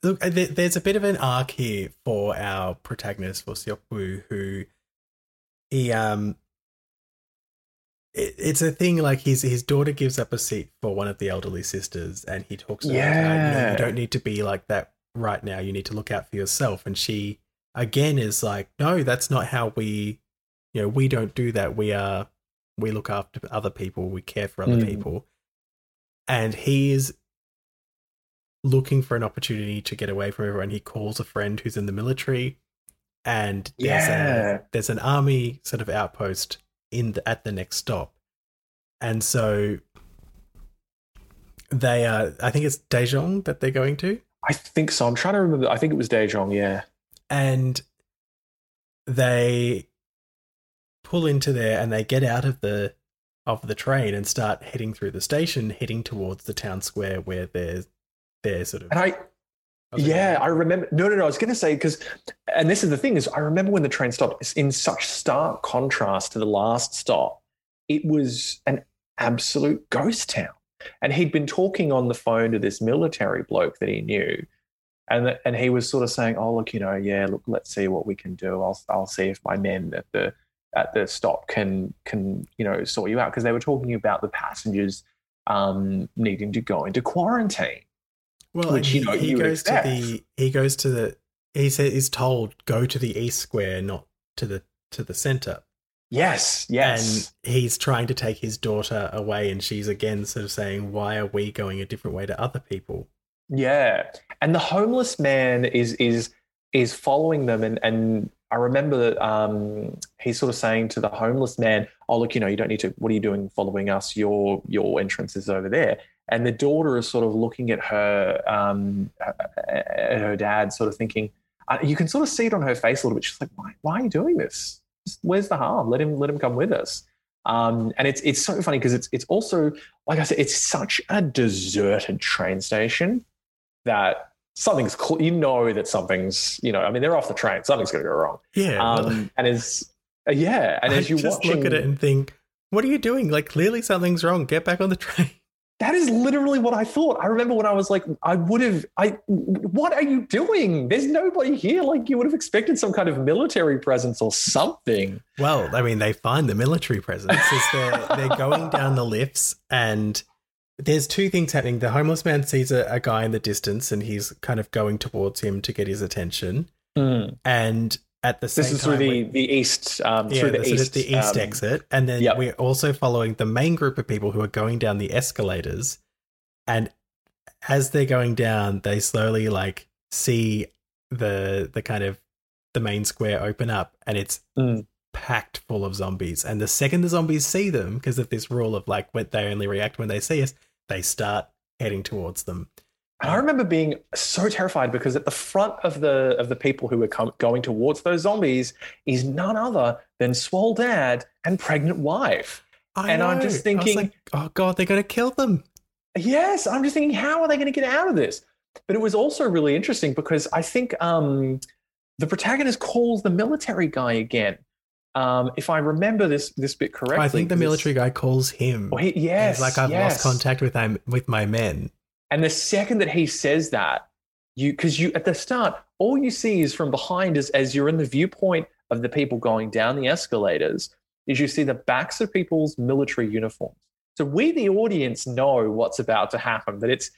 Look, there's a bit of an arc here for our protagonist, for Seok Woo, who he, it's a thing, like his daughter gives up a seat for one of the elderly sisters, and he talks to her about, you know, you don't need to be like that right now. You need to look out for yourself. And she again is like, no, that's not how we, you know, we don't do that. We look after other people. We care for other people. And he is looking for an opportunity to get away from everyone. He calls a friend who's in the military, and there's an army sort of outpost at the next stop. And so they are, I think it's Daejeon that they're going to. I think so. I'm trying to remember. I think it was Daejeon, yeah. And they pull into there and they get out of the train and start heading through the station, heading towards the town square where they're sort of... And I remember... No, I was going to say, because... And this is the thing, is I remember when the train stopped, it's in such stark contrast to the last stop. It was an absolute ghost town. And he'd been talking on the phone to this military bloke that he knew, and he was sort of saying, oh, look, you know, yeah, look, let's see what we can do. I'll see if my men at the stop can you know, sort you out. Because they were talking about the passengers needing to go into quarantine. Well, which, you know, he goes to the, he's told, go to the East Square, not to the centre. Yes. And he's trying to take his daughter away, and she's again sort of saying, why are we going a different way to other people? Yeah. And the homeless man is following them, and I remember that he's sort of saying to the homeless man, oh, look, you know, you don't need to, what are you doing following us? Your entrance is over there. And the daughter is sort of looking at her dad, sort of thinking, you can sort of see it on her face a little bit. She's like, why are you doing this? Where's the harm? Let him come with us. And it's so funny, because it's also, like I said, it's such a deserted train station that something's, you know, that something's, you know, I mean, they're off the train, something's going to go wrong. Yeah. And as you just watching, look at it and think, what are you doing? Like, clearly something's wrong. Get back on the train. That is literally what I thought. I remember when I was like, what are you doing? There's nobody here. Like, you would have expected some kind of military presence or something. Well, I mean, they find the military presence. They're going down the lifts, and there's two things happening. The homeless man sees a guy in the distance, and he's kind of going towards him to get his attention. Mm. And at the same time, this is through the east, the east exit, and then we're also following the main group of people who are going down the escalators. And as they're going down, they slowly like see the kind of the main square open up, and it's packed full of zombies. And the second the zombies see them, because of this rule of like when they only react when they see us, they start heading towards them. And I remember being so terrified, because at the front of the people who were going towards those zombies is none other than Swole Dad and Pregnant Wife. I'm just thinking, I was like, oh God, they're going to kill them. Yes, I'm just thinking, how are they going to get out of this? But it was also really interesting, because I think the protagonist calls the military guy again. If I remember this bit correctly, I think the military guy calls him. Well, he's like, I've lost contact with my men. And the second that he says that, because at the start, all you see is from behind, as you're in the viewpoint of the people going down the escalators, is you see the backs of people's military uniforms. So we, the audience, know what's about to happen, that it's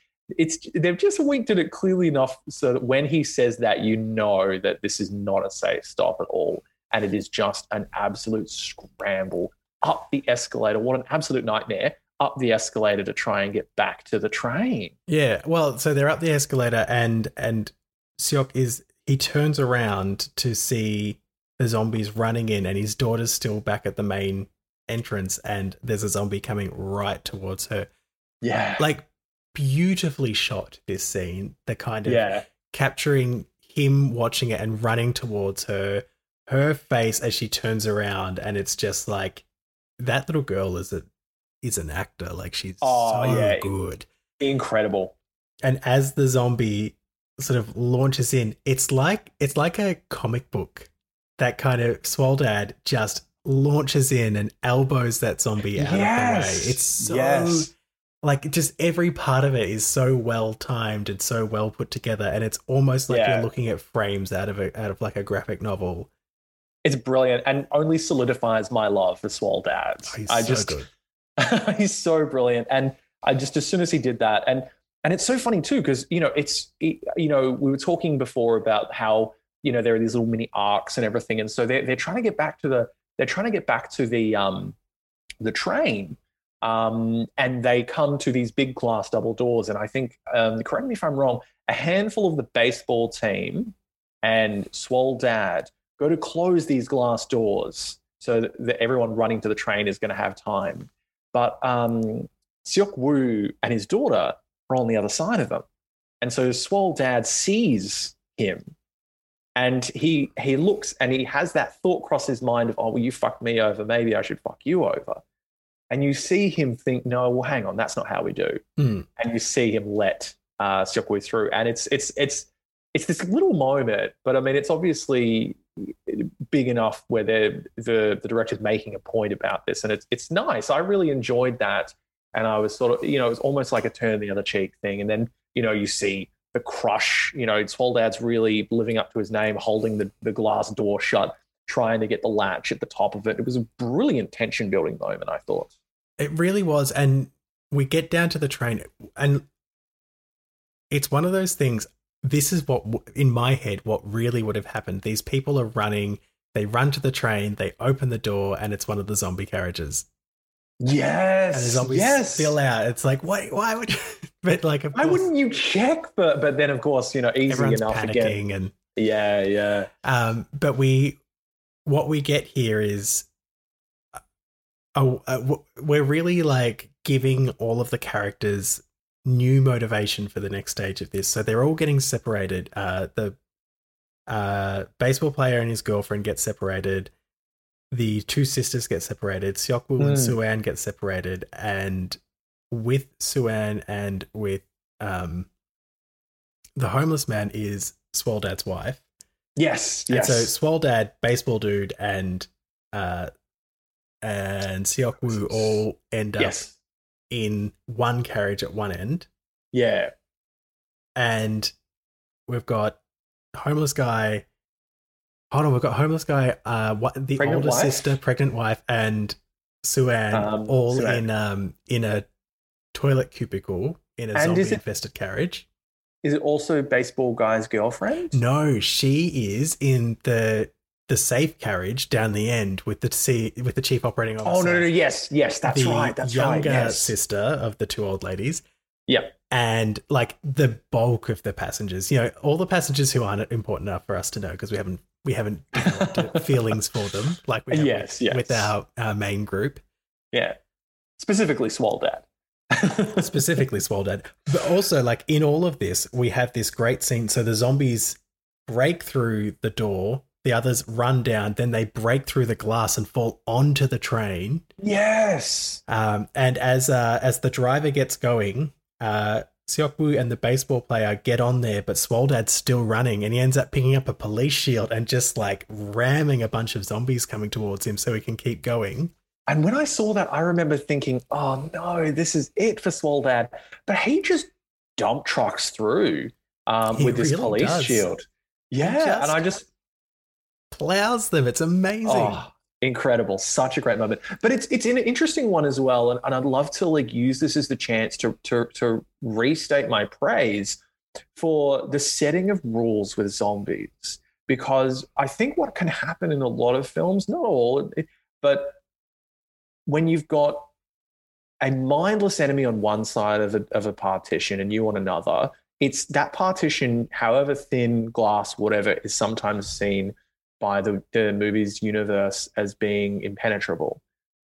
they've just winked at it clearly enough so that when he says that, you know that this is not a safe stop at all, and it is just an absolute scramble up the escalator. What an absolute nightmare. Up the escalator to try and get back to the train. Yeah, well, so they're up the escalator and Seok he turns around to see the zombies running in, and his daughter's still back at the main entrance, and there's a zombie coming right towards her. Yeah. Like, beautifully shot, this scene. The kind of capturing him watching it and running towards her, her face as she turns around, and it's just like, that little girl is an actor. Like, she's good. Incredible. And as the zombie sort of launches in, it's like a comic book. That kind of Swoldad just launches in and elbows that zombie out of the way. It's so like, just every part of it is so well timed and so well put together, and it's almost like you're looking at frames out of like a graphic novel. It's brilliant, and only solidifies my love for Swoldad. Oh, he's so good. He's so brilliant, and I just, as soon as he did that, and it's so funny too, because we were talking before about how there are these little mini arcs and everything, and so they're trying to get back to the train, and they come to these big glass double doors, and I think correct me if I'm wrong, a handful of the baseball team and Swoldad go to close these glass doors so that everyone running to the train is going to have time. But Seok Woo and his daughter are on the other side of them. And so Swoldad sees him, and he looks, and he has that thought cross his mind of, oh, well, you fucked me over, maybe I should fuck you over. And you see him think, no, well, hang on, that's not how we do. Mm. And you see him let Seok Woo through. And it's this little moment, but, I mean, it's obviously big enough where the director's making a point about this, and it's nice. I really enjoyed that, and I was sort of, it was almost like a turn the other cheek thing. And then, you see the crush, Swoldad's really living up to his name, holding the glass door shut, trying to get the latch at the top of it. It was a brilliant tension-building moment, I thought. It really was, and we get down to the train, and it's one of those things. This is what, in my head, what really would have happened. These people are running. They run to the train. They open the door, and it's one of the zombie carriages. Yes. And the zombies spill out. It's like, wait, why would you? But, like, of course, why wouldn't you check? But then, of course, easy everyone's enough panicking again. And yeah. But what we get here is, we're really like giving all of the characters new motivation for the next stage of this. So they're all getting separated. The baseball player and his girlfriend get separated. The two sisters get separated. Seok Woo and Soo An get separated. And with Soo An and with the homeless man is Swoldad's wife. Yes. And so Swoldad, baseball dude, and Seok Woo all end up in one carriage at one end. Yeah. And we've got homeless guy. Hold on, we've got homeless guy, the pregnant older wife? Sister, pregnant wife, and Soo An all in a toilet cubicle in a zombie-infested carriage. Is it also baseball guy's girlfriend? No, she is in the safe carriage down the end with the chief operating officer. Oh, no, yes, that's right. That's right. The younger sister of the two old ladies. Yep. And, like, the bulk of the passengers, all the passengers who aren't important enough for us to know because we haven't developed feelings for them like we have with our main group. Yeah. Specifically Swoldad. But also, like, in all of this, we have this great scene. So the zombies break through the door. The others run down, then they break through the glass and fall onto the train. Yes. And as the driver gets going, Seok Woo and the baseball player get on there, but Swoldad's still running, and he ends up picking up a police shield and just, like, ramming a bunch of zombies coming towards him so he can keep going. And when I saw that, I remember thinking, oh, no, this is it for Swoldad. But he just dump trucks through with this really police shield. Yeah, and I just... plows them. It's amazing. Oh, incredible, such a great moment. But it's an interesting one as well, and I'd love to like use this as the chance to restate my praise for the setting of rules with zombies, because I think what can happen in a lot of films, not all, but when you've got a mindless enemy on one side of a partition and you on another, it's that partition, however thin, glass, whatever, is sometimes seen by the movie's universe as being impenetrable.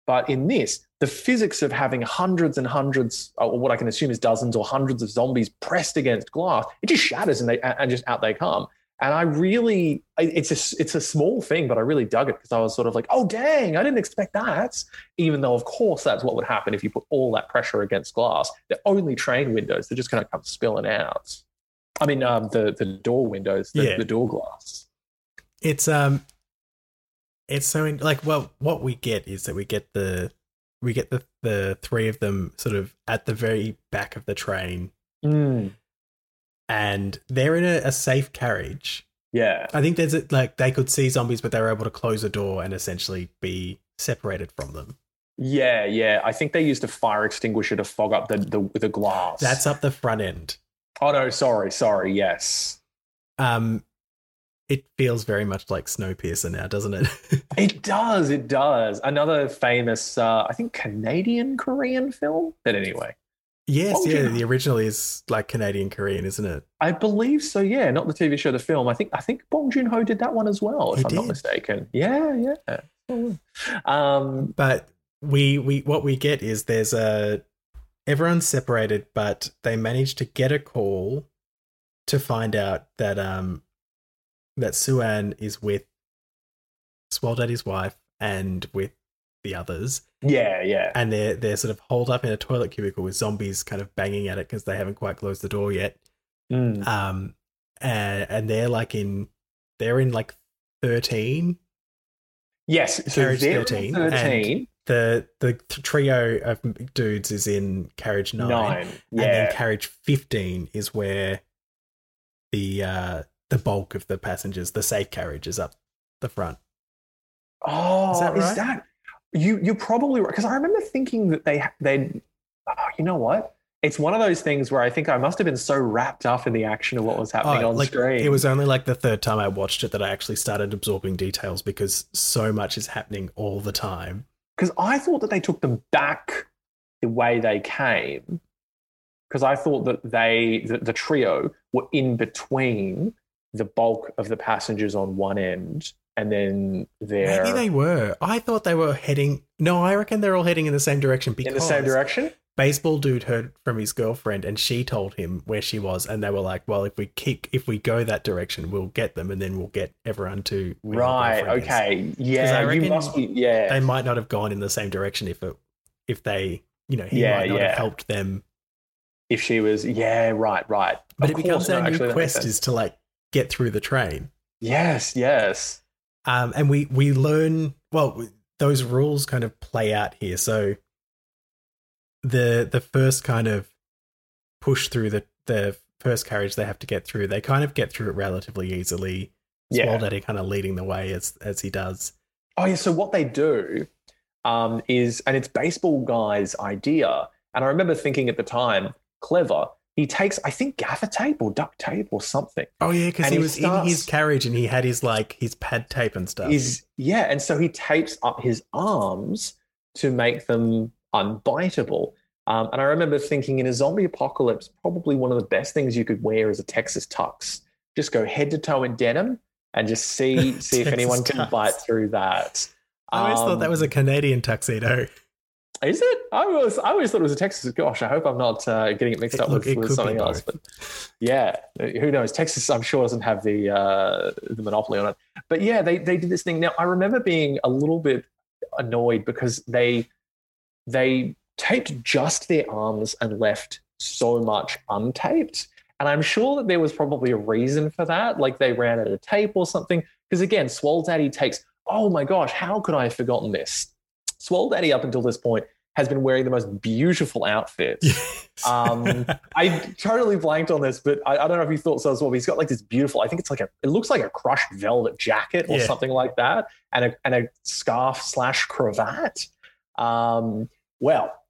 But in this, the physics of having hundreds and hundreds, or what I can assume is dozens or hundreds of zombies pressed against glass, it just shatters and just out they come. And I really, it's a small thing, but I really dug it because I was sort of like, oh, dang, I didn't expect that. Even though, of course, that's what would happen if you put all that pressure against glass. They're only train windows. They're just going to come spilling out. I mean, the door windows, the door glass. It's so what we get is that we get the three of them sort of at the very back of the train, and they're in a safe carriage. Yeah, I think there's they could see zombies, but they were able to close a door and essentially be separated from them. Yeah, I think they used a fire extinguisher to fog up the glass. That's up the front end. Oh no, sorry, yes. It feels very much like Snowpiercer now, doesn't it? It does. Another famous, I think, Canadian-Korean film. But anyway. Yes, the original is like Canadian-Korean, isn't it? I believe so, yeah. Not the TV show, the film. I think Bong Joon-ho did that one as well, if I'm not mistaken. Yeah. But we what we get is there's everyone's separated, but they manage to get a call to find out that... that Soo An is with Swole Daddy's wife and with the others. Yeah. And they're sort of holed up in a toilet cubicle with zombies kind of banging at it because they haven't quite closed the door yet. And they're in 13. Yes, so carriage 13. 13. And the trio of dudes is in carriage 9. Yeah. And then carriage 15 is where the bulk of the passengers, the safe carriage, is up the front. Oh, is that right? Is that you're probably right? Because I remember thinking that you know what? It's one of those things where I think I must have been so wrapped up in the action of what was happening on screen. It was only the third time I watched it that I actually started absorbing details because so much is happening all the time. Because I thought that they took them back the way they came, because I thought that the trio were in between the bulk of the passengers on one end, and then maybe they were. I thought they were heading... No, I reckon they're all heading in the same direction because... In the same direction? Baseball dude heard from his girlfriend and she told him where she was, and they were like, well, if we go that direction, we'll get them and then we'll get everyone to... Right, okay. Yeah, I reckon you must be... Yeah. They might not have gone in the same direction if he might not have helped them. If she was... Yeah, right. But it becomes their new quest is to get through the train. Yes. And we learn, those rules kind of play out here. So the first kind of push through the first carriage they have to get through, they kind of get through it relatively easily. Yeah. Swole Daddy kind of leading the way as he does. Oh yeah. So what they do is, and it's baseball guy's idea. And I remember thinking at the time, clever. He takes, I think, gaffer tape or duct tape or something. Oh, yeah, because he was in his carriage and he had his pad tape and stuff. And so he tapes up his arms to make them unbiteable. And I remember thinking, in a zombie apocalypse, probably one of the best things you could wear is a Texas tux. Just go head to toe in denim and just see if anyone can bite through that. I always thought that was a Canadian tuxedo. Is it? I always thought it was a Texas. Gosh, I hope I'm not getting it mixed up with something else. But yeah, who knows? Texas, I'm sure, doesn't have the monopoly on it. But yeah, they did this thing. Now, I remember being a little bit annoyed because they taped just their arms and left so much untaped. And I'm sure that there was probably a reason for that. They ran out of tape or something. Because again, Swole Daddy takes, oh my gosh, how could I have forgotten this? Swole Daddy up until this point has been wearing the most beautiful outfit. Yes. I totally blanked on this, but I don't know if you thought so as well, but he's got like this beautiful, I think it's like it looks like a crushed velvet jacket or something like that, and a scarf / cravat. Well,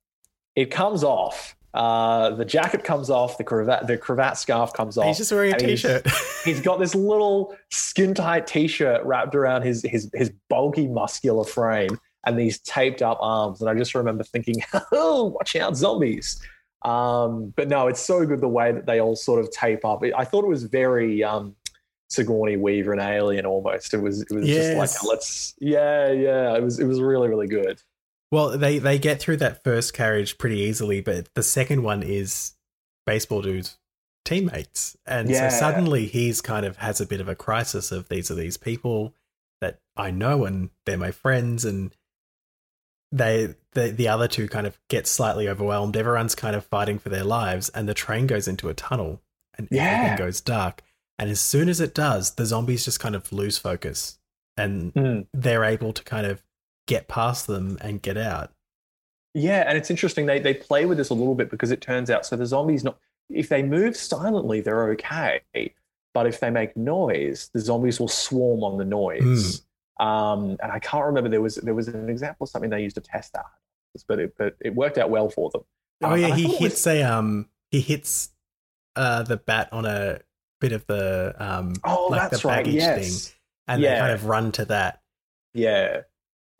it comes off. The jacket comes off, the cravat scarf comes off. He's just wearing a t-shirt. He's got this little skin-tight t-shirt wrapped around his bulky, muscular frame and these taped-up arms. And I just remember thinking, oh, watch out, zombies. But no, it's so good the way that they all sort of tape up. I thought it was very Sigourney Weaver and Alien almost. It was just like, It was really, really good. Well, they get through that first carriage pretty easily, but the second one is baseball dude's teammates. And so suddenly he's kind of has a bit of a crisis of these are these people that I know and they're my friends, and the other two kind of get slightly overwhelmed. Everyone's kind of fighting for their lives, and the train goes into a tunnel and everything goes dark. And as soon as it does, the zombies just kind of lose focus and they're able to kind of get past them and get out. Yeah, and it's interesting. They play with this a little bit because it turns out, so the zombies, if they move silently, they're okay. But if they make noise, the zombies will swarm on the noise. And I can't remember, there was an example of something they used to test that, but it worked out well for them. He hits the bat on a bit of the the baggage thing, and they kind of run to that. Yeah.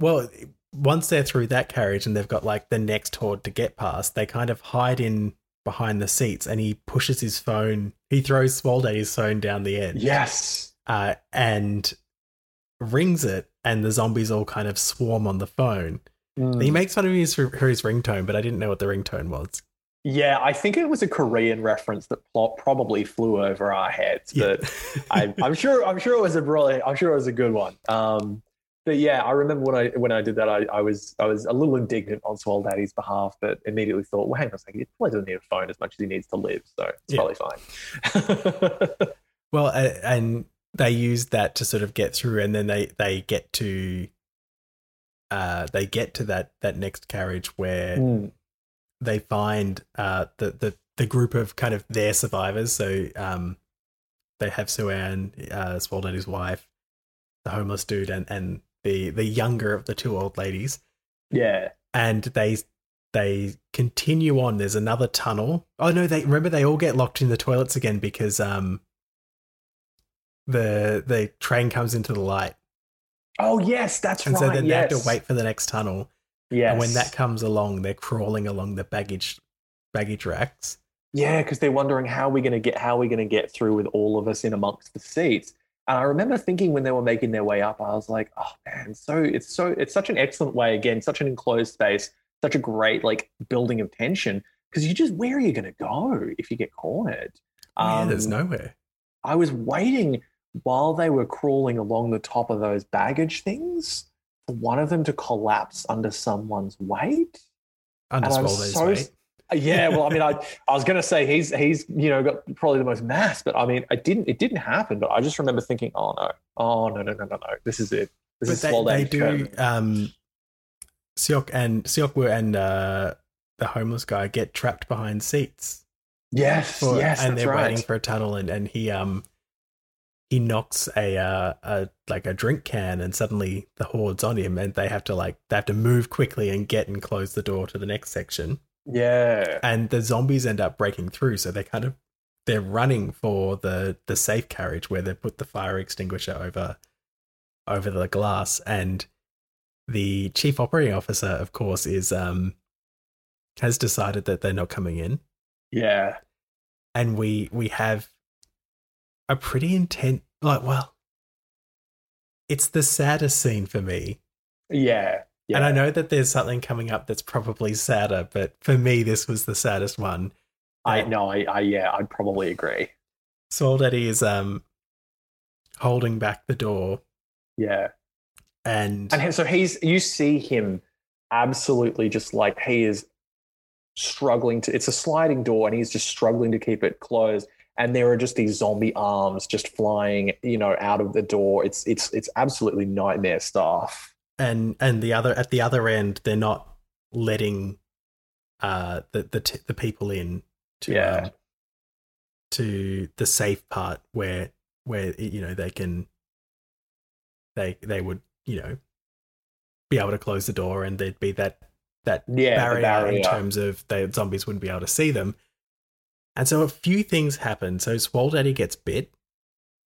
Well, once they're through that carriage and they've got like the next horde to get past, they kind of hide in behind the seats, and he pushes his phone. He throws Small Daddy's phone down the end. Yes. And rings it, and the zombies all kind of swarm on the phone. He makes fun of his for his ringtone, but I didn't know what the ringtone was. Yeah, I think it was a Korean reference that probably flew over our heads, but I'm sure it was a brilliant. I'm sure it was a good one. But yeah, I remember when I did that, I was a little indignant on Swole Daddy's behalf, but immediately thought, well, hang on a second, he probably doesn't need a phone as much as he needs to live, so it's probably fine. Well, and they used that to sort of get through, and then they get to that next carriage where they find the group of kind of their survivors. So they have Soo An, Swole Daddy's wife, the homeless dude, and the younger of the two old ladies. Yeah. And they continue on. There's another tunnel. Oh no, they all get locked in the toilets again because the train comes into the light. Oh yes, that's right. And so then they have to wait for the next tunnel. Yes. And when that comes along, they're crawling along the baggage racks. Yeah, because they're wondering how are we gonna get through with all of us in amongst the seats. And I remember thinking when they were making their way up, I was like, oh man, it's such an excellent way, again, such an enclosed space, such a great like building of tension, because where are you going to go if you get cornered? There's nowhere. I was waiting while they were crawling along the top of those baggage things for one of them to collapse under someone's weight. Under Swallow's weight. Yeah, well, I mean, I was going to say he's got probably the most mass, but I mean, it didn't happen. But I just remember thinking, oh no, this is it. This is Swole Daddy's turn. Seok and the homeless guy get trapped behind seats. Yes, and they're waiting for a tunnel, and he knocks a like a drink can, and suddenly the horde's on him, and they have to move quickly and get and close the door to the next section. Yeah. And the zombies end up breaking through, so they're running for the safe carriage where they put the fire extinguisher over the glass, and the chief operating officer, of course, is has decided that they're not coming in. Yeah. And we have a pretty intense it's the saddest scene for me. Yeah. Yeah. And I know that there's something coming up that's probably sadder, but for me, this was the saddest one. I'd probably agree. Swole Daddy is holding back the door. Yeah. And so you see him absolutely just like he is struggling to, it's a sliding door and he's just struggling to keep it closed. And there are just these zombie arms just flying, out of the door. It's absolutely nightmare stuff. And the other at the other end, they're not letting the people in to to the safe part where you know they would, you know, be able to close the door and there'd be that barrier in terms of the zombies wouldn't be able to see them. And so a few things happen. So Swole Daddy gets bit.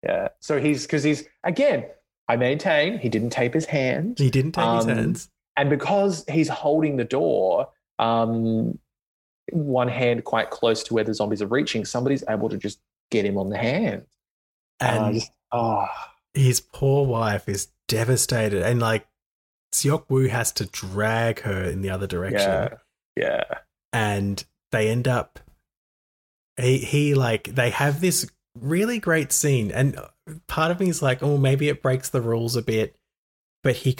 Yeah. So I maintain he didn't tape his hands. He didn't tape his hands. And because he's holding the door, one hand quite close to where the zombies are reaching, somebody's able to just get him on the hand. And his poor wife is devastated. And like Seok-woo has to drag her in the other direction. Yeah. And they end up... They have this really great scene, and part of me is like, oh, maybe it breaks the rules a bit, but he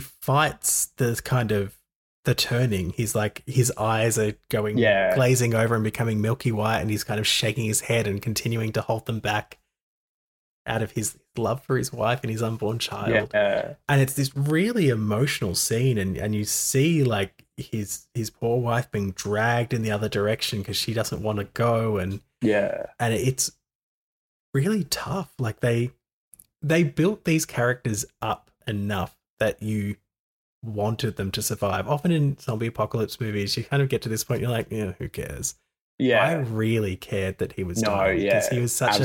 fights the kind of the turning. He's like, his eyes are going glazing over and becoming milky white, and he's kind of shaking his head and continuing to hold them back out of his love for his wife and his unborn child. Yeah. And it's this really emotional scene, and you see like his poor wife being dragged in the other direction because she doesn't want to go, and it's really tough. Like they built these characters up enough that you wanted them to survive. Often in zombie apocalypse movies, you kind of get to this point, you're like, yeah, who cares? Yeah, I really cared that he was dying because he was such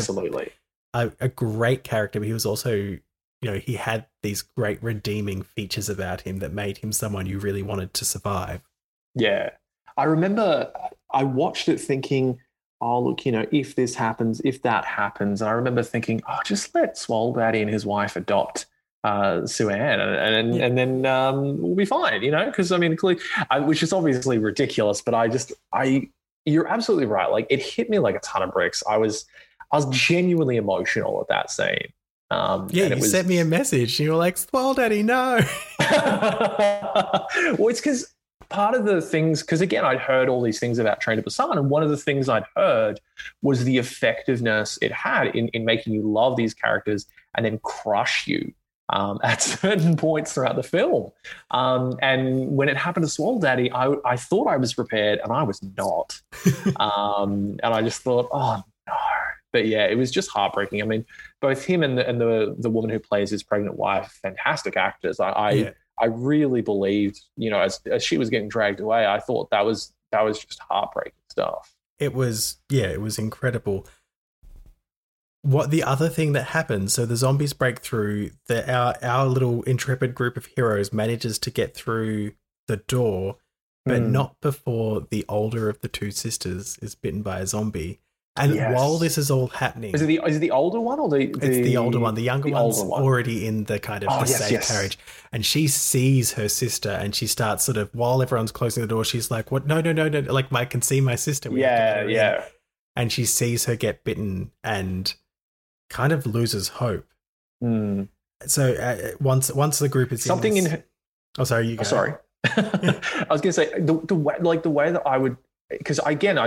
a great character, but he was also, you know, he had these great redeeming features about him that made him someone you really wanted to survive. Yeah. I remember I watched it thinking, oh, look, you know, if this happens, if that happens. And I remember thinking, oh, just let Swole Daddy and his wife adopt Soo Ann and then we'll be fine, you know, because, I mean, which is obviously ridiculous, but you're absolutely right. Like, it hit me like a ton of bricks. I was genuinely emotional at that scene. Sent me a message. You were like, "Swole Daddy, no." Well, it's because part of the things, because again, I'd heard all these things about Train to Busan, and one of the things I'd heard was the effectiveness it had in making you love these characters and then crush you at certain points throughout the film. And when it happened to Swole Daddy, I thought I was prepared, and I was not. And I just thought, oh no. But yeah, it was just heartbreaking. I mean, both him and the woman who plays his pregnant wife, fantastic actors. I really believed, you know, as she was getting dragged away, I thought that was just heartbreaking stuff. It was incredible. What the other thing that happens? So the zombies break through. Our little intrepid group of heroes manages to get through the door, but not before the older of the two sisters is bitten by a zombie. And while this is all happening... Is it the older one or the... It's the older one. The younger one's already in the kind of safe carriage. And she sees her sister and she starts sort of, while everyone's closing the door, she's like, "What? No. Like, I can see my sister. We have to get her in. And she sees her get bitten and kind of loses hope. Mm. So once the group is... Oh, sorry, you go. Oh, sorry. I was going to say, the way that I would... Because, again,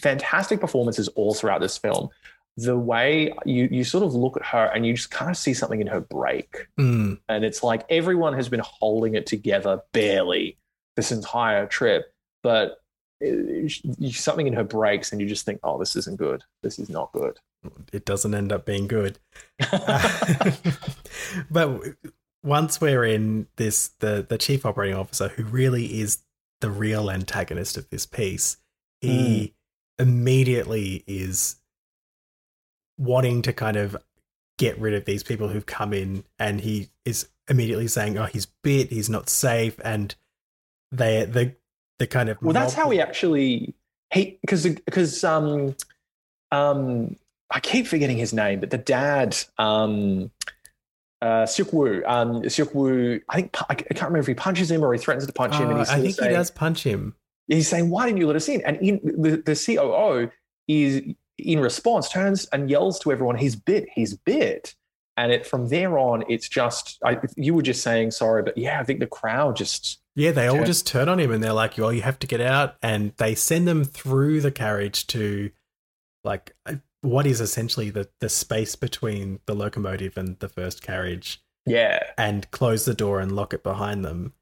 fantastic performances all throughout this film. The way you sort of look at her and you just kind of see something in her break. Mm. And it's like everyone has been holding it together barely this entire trip. But something in her breaks and you just think, oh, this isn't good. This is not good. It doesn't end up being good. But once we're in this, the chief operating officer, who really is the real antagonist of this piece, he immediately is wanting to kind of get rid of these people who've come in, and he is immediately saying, oh, he's bit, he's not safe, and they kind of... Well, that's how he actually... Because I keep forgetting his name, but the dad... Seok-woo, I think, I can't remember if he punches him or he threatens to punch him. And he does punch him. He's saying, "Why didn't you let us in?" And the COO is in response, turns and yells to everyone, "He's bit." And from there on, it's just, you were just saying, sorry, but yeah, I think the crowd just... Yeah, they all just turn on him and they're like, "Well, you have to get out." And they send them through the carriage to like... what is essentially the space between the locomotive and the first carriage. Yeah. And close the door and lock it behind them.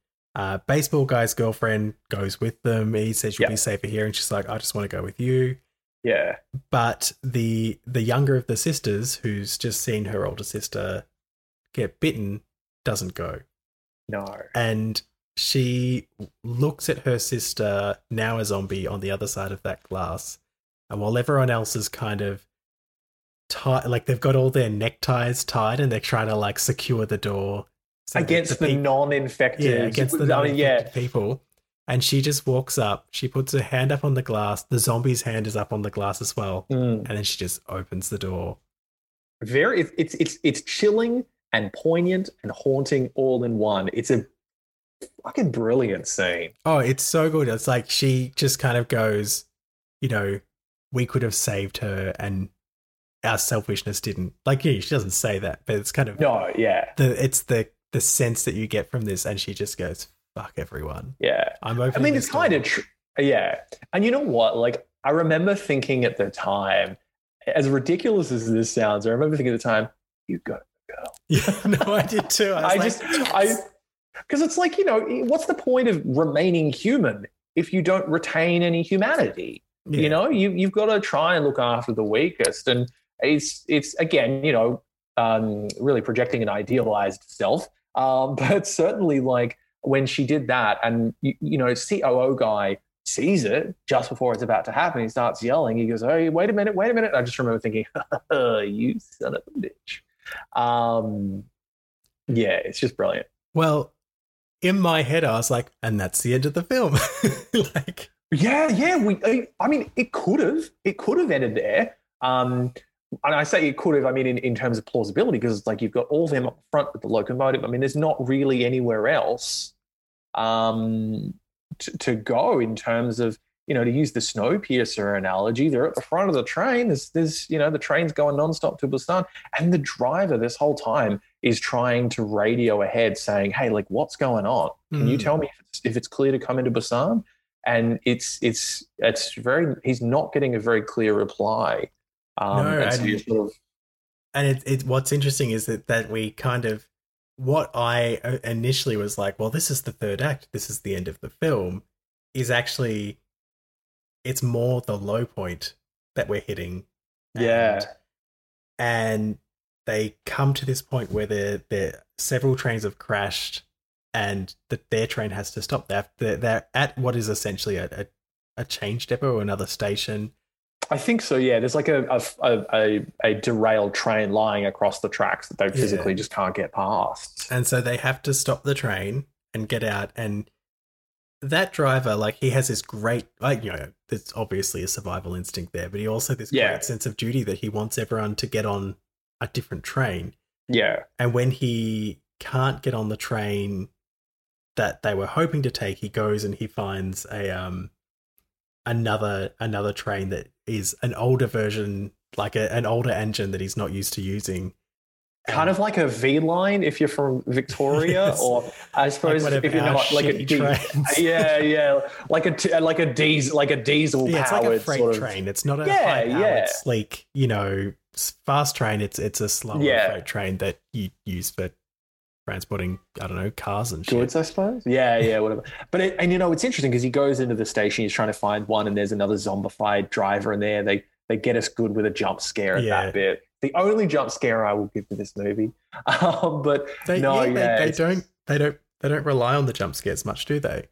Baseball guy's girlfriend goes with them. He says you'll be safer here, and she's like, I just want to go with you. Yeah. But the younger of the sisters, who's just seen her older sister get bitten, doesn't go. No. And she looks at her sister, now a zombie, on the other side of that glass. And while everyone else is kind of tied, like they've got all their neckties tied and they're trying to like secure the door. So against the non-infected. Yeah, against the non-infected people. And she just walks up. She puts her hand up on the glass. The zombie's hand is up on the glass as well. Mm. And then she just opens the door. It's chilling and poignant and haunting all in one. It's a fucking brilliant scene. Oh, it's so good. It's like she just kind of goes, you know, we could have saved her and our selfishness didn't. Like, yeah, she doesn't say that, but it's kind of... No, yeah. It's the sense that you get from this, and she just goes, fuck everyone. Yeah. It's kind of... Yeah. And you know what? Like, I remember thinking at the time, as ridiculous as this sounds, I remember thinking at the time, you got it, girl. Yeah, no, I did too. Because it's like, you know, what's the point of remaining human if you don't retain any humanity? Yeah. You know, you've got to try and look after the weakest. And it's again, you know, really projecting an idealized self. But certainly, like, when she did that and, you know, COO guy sees it just before it's about to happen, he starts yelling. He goes, hey, wait a minute. And I just remember thinking, you son of a bitch. Yeah, it's just brilliant. Well, in my head, I was like, and that's the end of the film. Like, yeah. It could have ended there. And I say it could have, I mean, in terms of plausibility, because it's like you've got all them up front with the locomotive. I mean, there's not really anywhere else to go in terms of, you know, to use the Snowpiercer analogy, they're at the front of the train. There's you know, the train's going nonstop to Busan, and the driver this whole time is trying to radio ahead saying, hey, like, what's going on? Can you tell me if it's clear to come into Busan? And he's not getting a very clear reply. What's interesting is that we kind of, what I initially was like, well, this is the third act, this is the end of the film, is actually, it's more the low point that we're hitting. Yeah. And they come to this point where several trains have crashed and their train has to stop. They're at what is essentially a change depot or another station. I think so, yeah. There's like a derailed train lying across the tracks that they physically just can't get past. And so they have to stop the train and get out. And that driver, like, he has this great, like, you know, there's obviously a survival instinct there, but he also this great sense of duty that he wants everyone to get on a different train. Yeah. And when he can't get on the train that they were hoping to take, he goes and he finds a another train that is an older version, like an older engine that he's not used to using. Kind of like a V-Line if you're from Victoria, or I suppose like if you're not like a diesel powered, it's like a freight sort of train. It's not a high powered, sleek, you know, fast train. It's a slower freight train that you use for transporting, I don't know, cars and shit. Goods, I suppose. Yeah, whatever. But, you know, it's interesting because he goes into the station, he's trying to find one, and there's another zombified driver in there. They get us good with a jump scare at that bit. The only jump scare I will give to this movie. They don't rely on the jump scares much, do they?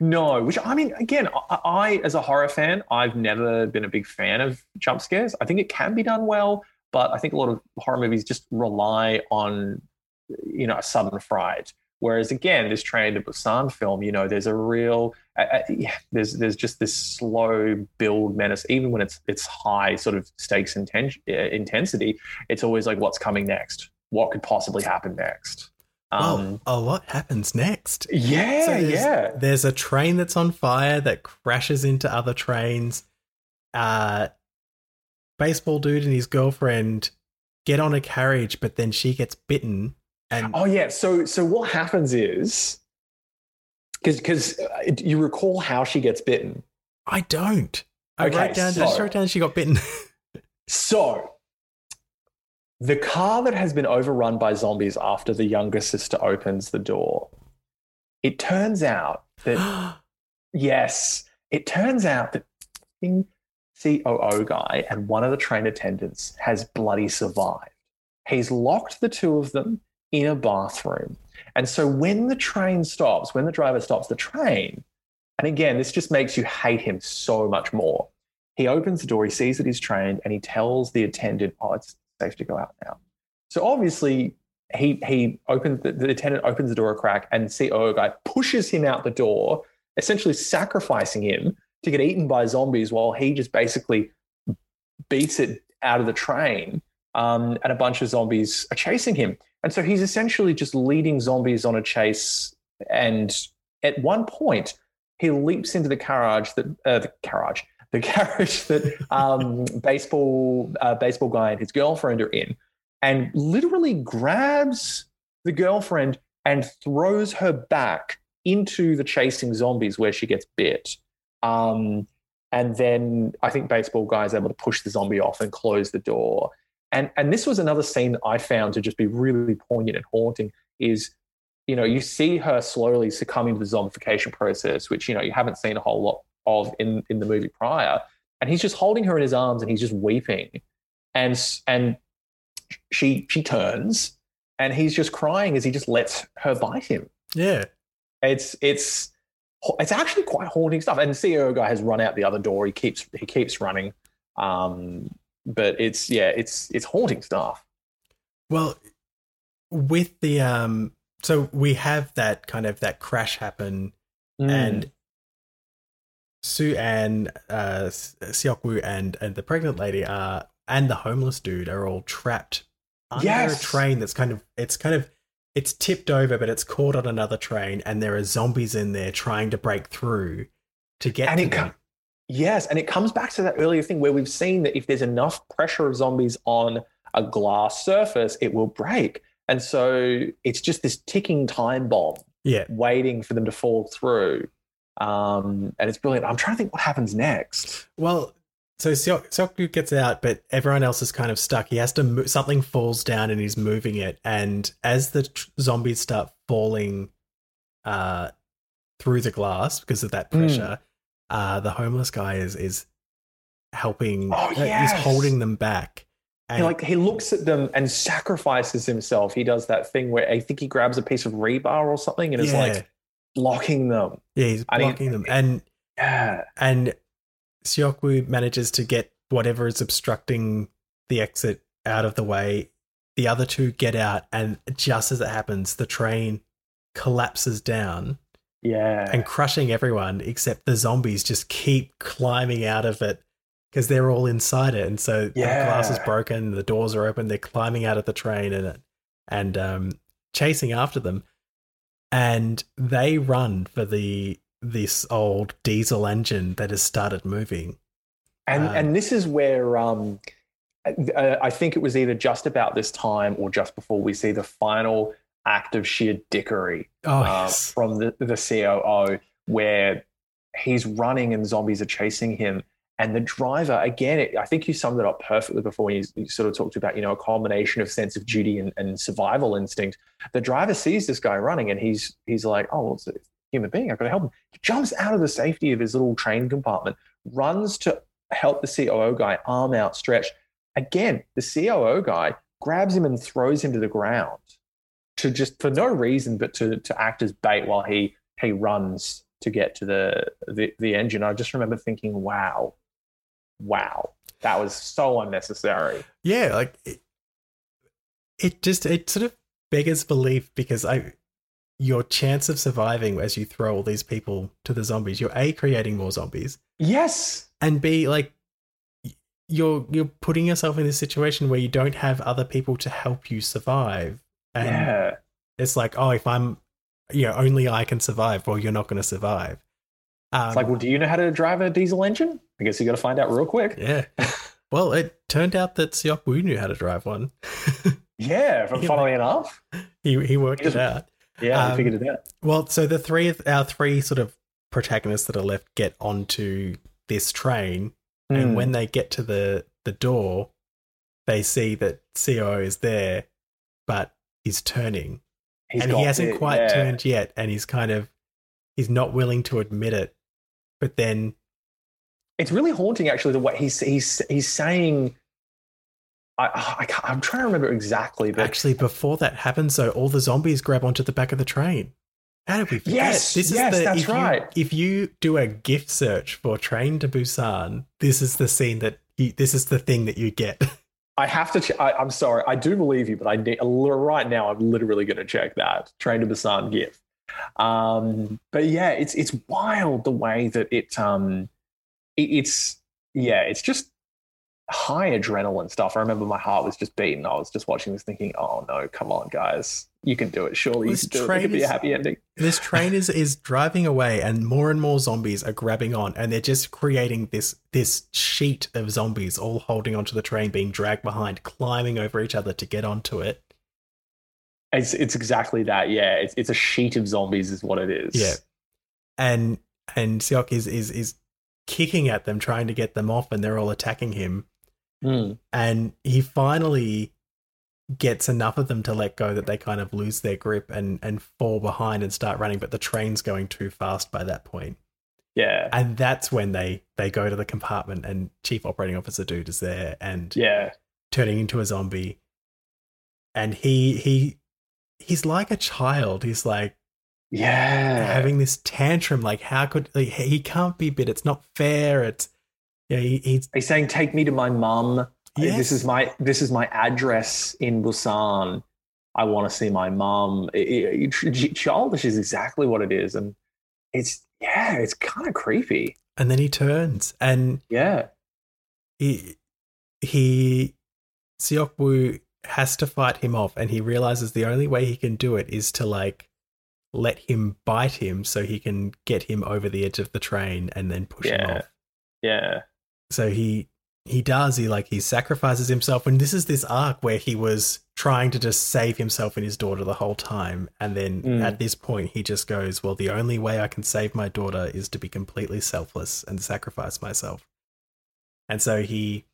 No, which, I mean, again, I as a horror fan, I've never been a big fan of jump scares. I think it can be done well, but I think a lot of horror movies just rely on, you know, a sudden fright. Whereas again, this Train to Busan film, you know, there's a real, there's just this slow build menace. Even when it's high sort of stakes intensity, it's always like, what's coming next? What could possibly happen next? A lot happens next. Yeah, so there's a train that's on fire that crashes into other trains. Baseball dude and his girlfriend get on a carriage, but then she gets bitten. And so what happens is, because you recall how she gets bitten? I don't. I wrote down she got bitten. So the car that has been overrun by zombies after the younger sister opens the door It turns out that, it turns out that COO guy and one of the train attendants has bloody survived. He's locked the two of them in a bathroom. And so when the train stops, when the driver stops the train, and again, this just makes you hate him so much more. He opens the door, he sees that he's trained, and he tells the attendant, oh, it's safe to go out now. So obviously he opens, the attendant opens the door a crack, and COO guy pushes him out the door, essentially sacrificing him to get eaten by zombies while he just basically beats it out of the train, and a bunch of zombies are chasing him. And so he's essentially just leading zombies on a chase, and at one point he leaps into the carriage that baseball guy and his girlfriend are in, and literally grabs the girlfriend and throws her back into the chasing zombies where she gets bit. And then I think baseball guy is able to push the zombie off and close the door. And this was another scene that I found to just be really poignant and haunting is, you know, you see her slowly succumbing to the zombification process, which, you know, you haven't seen a whole lot of in the movie prior. And he's just holding her in his arms and he's just weeping. And she turns and he's just crying as he just lets her bite him. Yeah. It's actually quite haunting stuff. And the CEO guy has run out the other door. He keeps running. But it's haunting stuff. Well, with the so we have that kind of that crash happen, and Soo An, Seok Woo, and the pregnant lady are, and the homeless dude are all trapped under a train that's it's tipped over, but it's caught on another train, and there are zombies in there trying to break through to get to them. Yes, and it comes back to that earlier thing where we've seen that if there's enough pressure of zombies on a glass surface, it will break. And so it's just this ticking time bomb waiting for them to fall through. And it's brilliant. I'm trying to think what happens next. Well, so Seok gets out, but everyone else is kind of stuck. He has to move. Something falls down and he's moving it. And as the zombies start falling through the glass because of that pressure... the homeless guy is helping. Oh, yes. He's holding them back. And he looks at them and sacrifices himself. He does that thing where I think he grabs a piece of rebar or something and is blocking them. Yeah, he's blocking them. And Seok Woo manages to get whatever is obstructing the exit out of the way. The other two get out, and just as it happens, the train collapses down. Yeah. And crushing everyone, except the zombies just keep climbing out of it because they're all inside it. And so the glass is broken, the doors are open, they're climbing out of the train and chasing after them. And they run for this old diesel engine that has started moving. And this is where I think it was either just about this time or just before we see the final act of sheer dickery from the COO, where he's running and zombies are chasing him. And the driver, again, I think you summed it up perfectly before when you sort of talked about, you know, a combination of sense of duty and survival instinct. The driver sees this guy running and he's like, oh, well, it's a human being. I've got to help him. He jumps out of the safety of his little train compartment, runs to help the COO guy, arm outstretched. Again, the COO guy grabs him and throws him to the ground. To just for no reason, but to act as bait while he runs to get to the engine. I just remember thinking, wow, that was so unnecessary. Yeah, like it sort of beggars belief because your chance of surviving as you throw all these people to the zombies, you're A, creating more zombies. Yes, and B, like you're putting yourself in this situation where you don't have other people to help you survive. And it's like, oh, if I'm, you know, only I can survive. Well, you're not going to survive. It's like, well, do you know how to drive a diesel engine? I guess you got to find out real quick. Yeah. Well, it turned out that Seok Woo knew how to drive one. Funnily enough, he worked it out. Yeah, he figured it out. Well, so the our three sort of protagonists that are left get onto this train, and when they get to the door, they see that COO is there, but he's turning He hasn't quite turned yet, and he's kind of, he's not willing to admit it. But then, it's really haunting, actually, the way he's saying. I'm trying to remember exactly, but actually, before that happens, so all the zombies grab onto the back of the train. How did we forget? Yes, that's right. If you do a gift search for Train to Busan, this is the scene this is the thing that you get. I have to. I'm sorry. I do believe you, but right now I'm literally going to check that Train to Busan gift. But yeah, it's wild the way that it's just high adrenaline stuff. I remember my heart was just beating. I was just watching this thinking, oh no, come on guys, you can do it. Surely this train could be a happy ending. This train is driving away and more zombies are grabbing on, and they're just creating this sheet of zombies all holding onto the train, being dragged behind, climbing over each other to get onto it. It's exactly that, yeah. It's a sheet of zombies is what it is. Yeah. And Seok is kicking at them, trying to get them off, and they're all attacking him. Mm. And he finally gets enough of them to let go that they kind of lose their grip and fall behind and start running, but the train's going too fast by that point. Yeah. And that's when they go to the compartment, and Chief Operating Officer Dude is there and turning into a zombie. And he's like a child. He's like, having this tantrum. Like, how could he can't be bit? It's not fair. It's he's saying, "Take me to my mum. Yes. This is my address in Busan. I want to see my mum." Childish is exactly what it is, and it's kind of creepy. And then he turns, and he Seok Woo has to fight him off, and he realizes the only way he can do it is to let him bite him so he can get him over the edge of the train and then push him off. Yeah. So he sacrifices himself, and this is this arc where he was trying to just save himself and his daughter the whole time, and then at this point he just goes, well, the only way I can save my daughter is to be completely selfless and sacrifice myself. And so he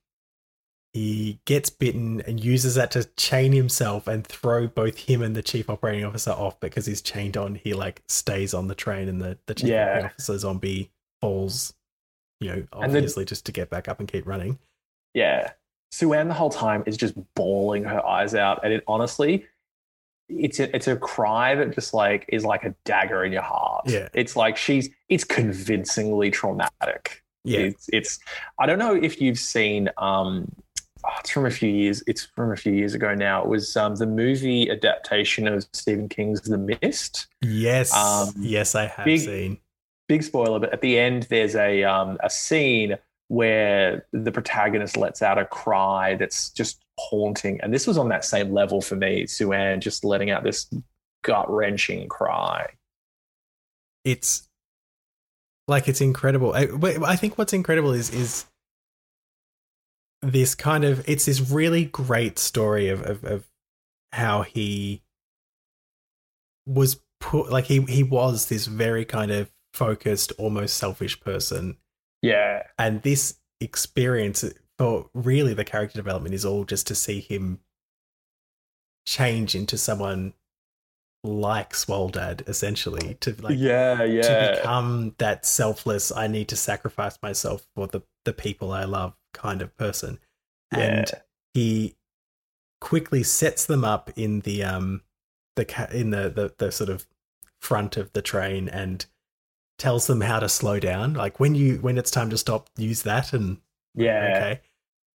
gets bitten and uses that to chain himself and throw both him and the Chief Operating Officer off, because he's chained on. He stays on the train, and the Chief Operating Officer zombie falls, obviously just to get back up and keep running. Yeah. Soo Ann the whole time is just bawling her eyes out. And it honestly, it's a cry that just is like a dagger in your heart. Yeah. It's like it's convincingly traumatic. Yeah. It's I don't know if you've seen, it's from a few years ago now. It was the movie adaptation of Stephen King's The Mist. Yes. Yes, I have seen. Big spoiler, but at the end there's a scene where the protagonist lets out a cry that's just haunting. And this was on that same level for me, Soo Ann just letting out this gut-wrenching cry. It's it's incredible. I think what's incredible is this kind of, it's this really great story of how he was put, he was this very kind of focused, almost selfish person. Yeah. And this experience, or really the character development, is all just to see him change into someone like Swole Dad, essentially, to to become that selfless, I need to sacrifice myself for the people I love kind of person. Yeah. And he quickly sets them up in the sort of front of the train and tells them how to slow down, when it's time to stop, use that. And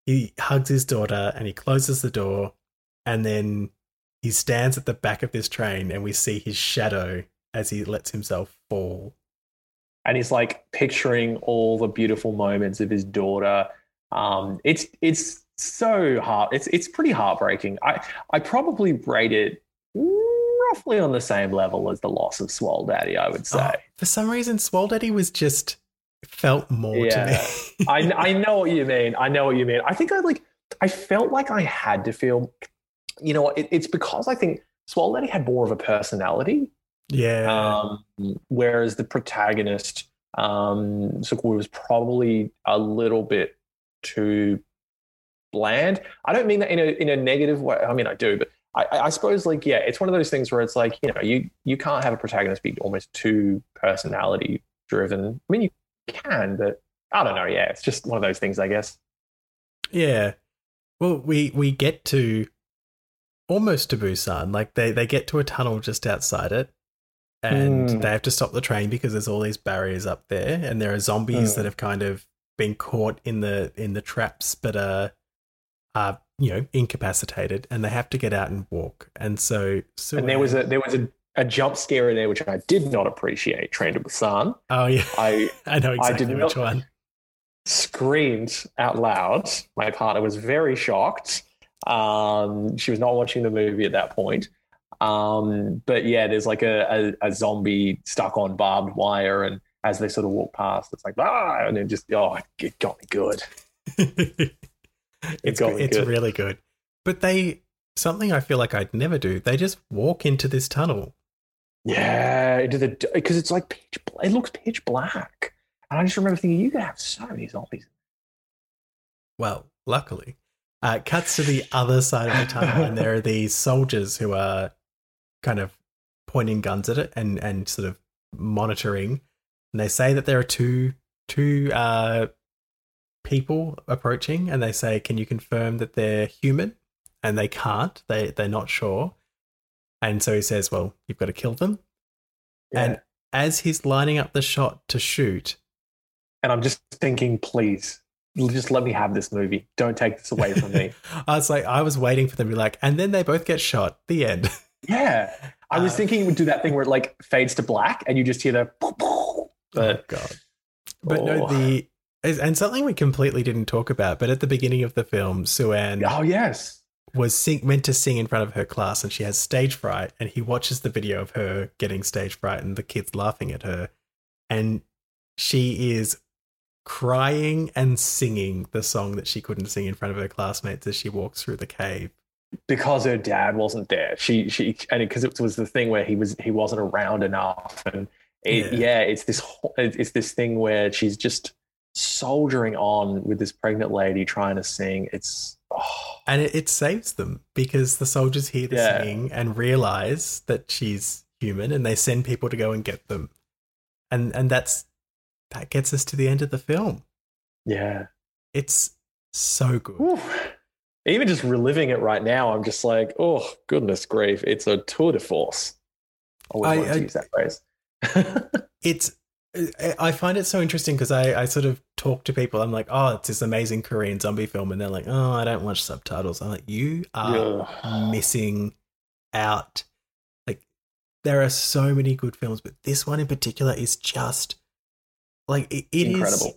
he hugs his daughter and he closes the door, and then he stands at the back of this train, and we see his shadow as he lets himself fall. And he's picturing all the beautiful moments of his daughter. It's so hard. It's pretty heartbreaking. I probably rate it roughly on the same level as the loss of Swole Daddy, I would say. Oh, for some reason, Swole Daddy was just felt more to me. I know what you mean. I think I felt like I had to feel, it's because I think Swole Daddy had more of a personality. Yeah. Whereas the protagonist, Seok Woo, was probably a little bit too bland. I don't mean that in a negative way. I mean, I do, but I suppose, like, yeah, it's one of those things where it's like, you know, you can't have a protagonist be almost too personality driven. I mean, you can, but I don't know. Yeah, it's just one of those things, I guess. Yeah. Well, we get to almost to Busan. Like, they get to a tunnel just outside it, and they have to stop the train because there's all these barriers up there, and there are zombies that have kind of been caught in the traps, but are you know, incapacitated, and they have to get out and walk. And so and there was a jump scare in there which I did not appreciate. Train to Busan. Oh yeah, I know exactly which one. Screamed out loud. My partner was very shocked. She was not watching the movie at that point. But yeah, there's like a zombie stuck on barbed wire, and as they sort of walk past, it's like ah, and then just it got me good. It's really good. But something I feel like I'd never do, they just walk into this tunnel. Yeah, because it's like it looks pitch black. And I just remember thinking, you could have so many zombies. Well, luckily. Cuts to the other side of the tunnel, and there are these soldiers who are kind of pointing guns at it and sort of monitoring. And they say that there are two people approaching, and they say, can you confirm that they're human? And they can't, they're not sure. And so he says, well, you've got to kill them. Yeah. And as he's lining up the shot to shoot, and I'm just thinking, please just let me have this movie, don't take this away from me. I was waiting for them to be like, and then they both get shot, the end. Yeah, I was thinking it would do that thing where it like fades to black and you just hear the And something we completely didn't talk about, but at the beginning of the film, Soo An was meant to sing in front of her class, and she has stage fright, and he watches the video of her getting stage fright and the kids laughing at her, and she is crying and singing the song that she couldn't sing in front of her classmates as she walks through the cave. Because her dad wasn't there. Because it was the thing where he wasn't around enough, and it's this thing where she's just soldiering on with this pregnant lady trying to sing. And it saves them because the soldiers hear the singing and realize that she's human, and they send people to go and get them, and that gets us to the end of the film. Yeah, it's so good. Oof. Even just reliving it right now, I'm just like, oh goodness grief, it's a tour de force. I want to use that phrase. I find it so interesting because I sort of talk to people. I'm like, oh, it's this amazing Korean zombie film. And they're like, oh, I don't watch subtitles. I'm like, you are missing out. Like, there are so many good films, but this one in particular is just like, it incredible. Is,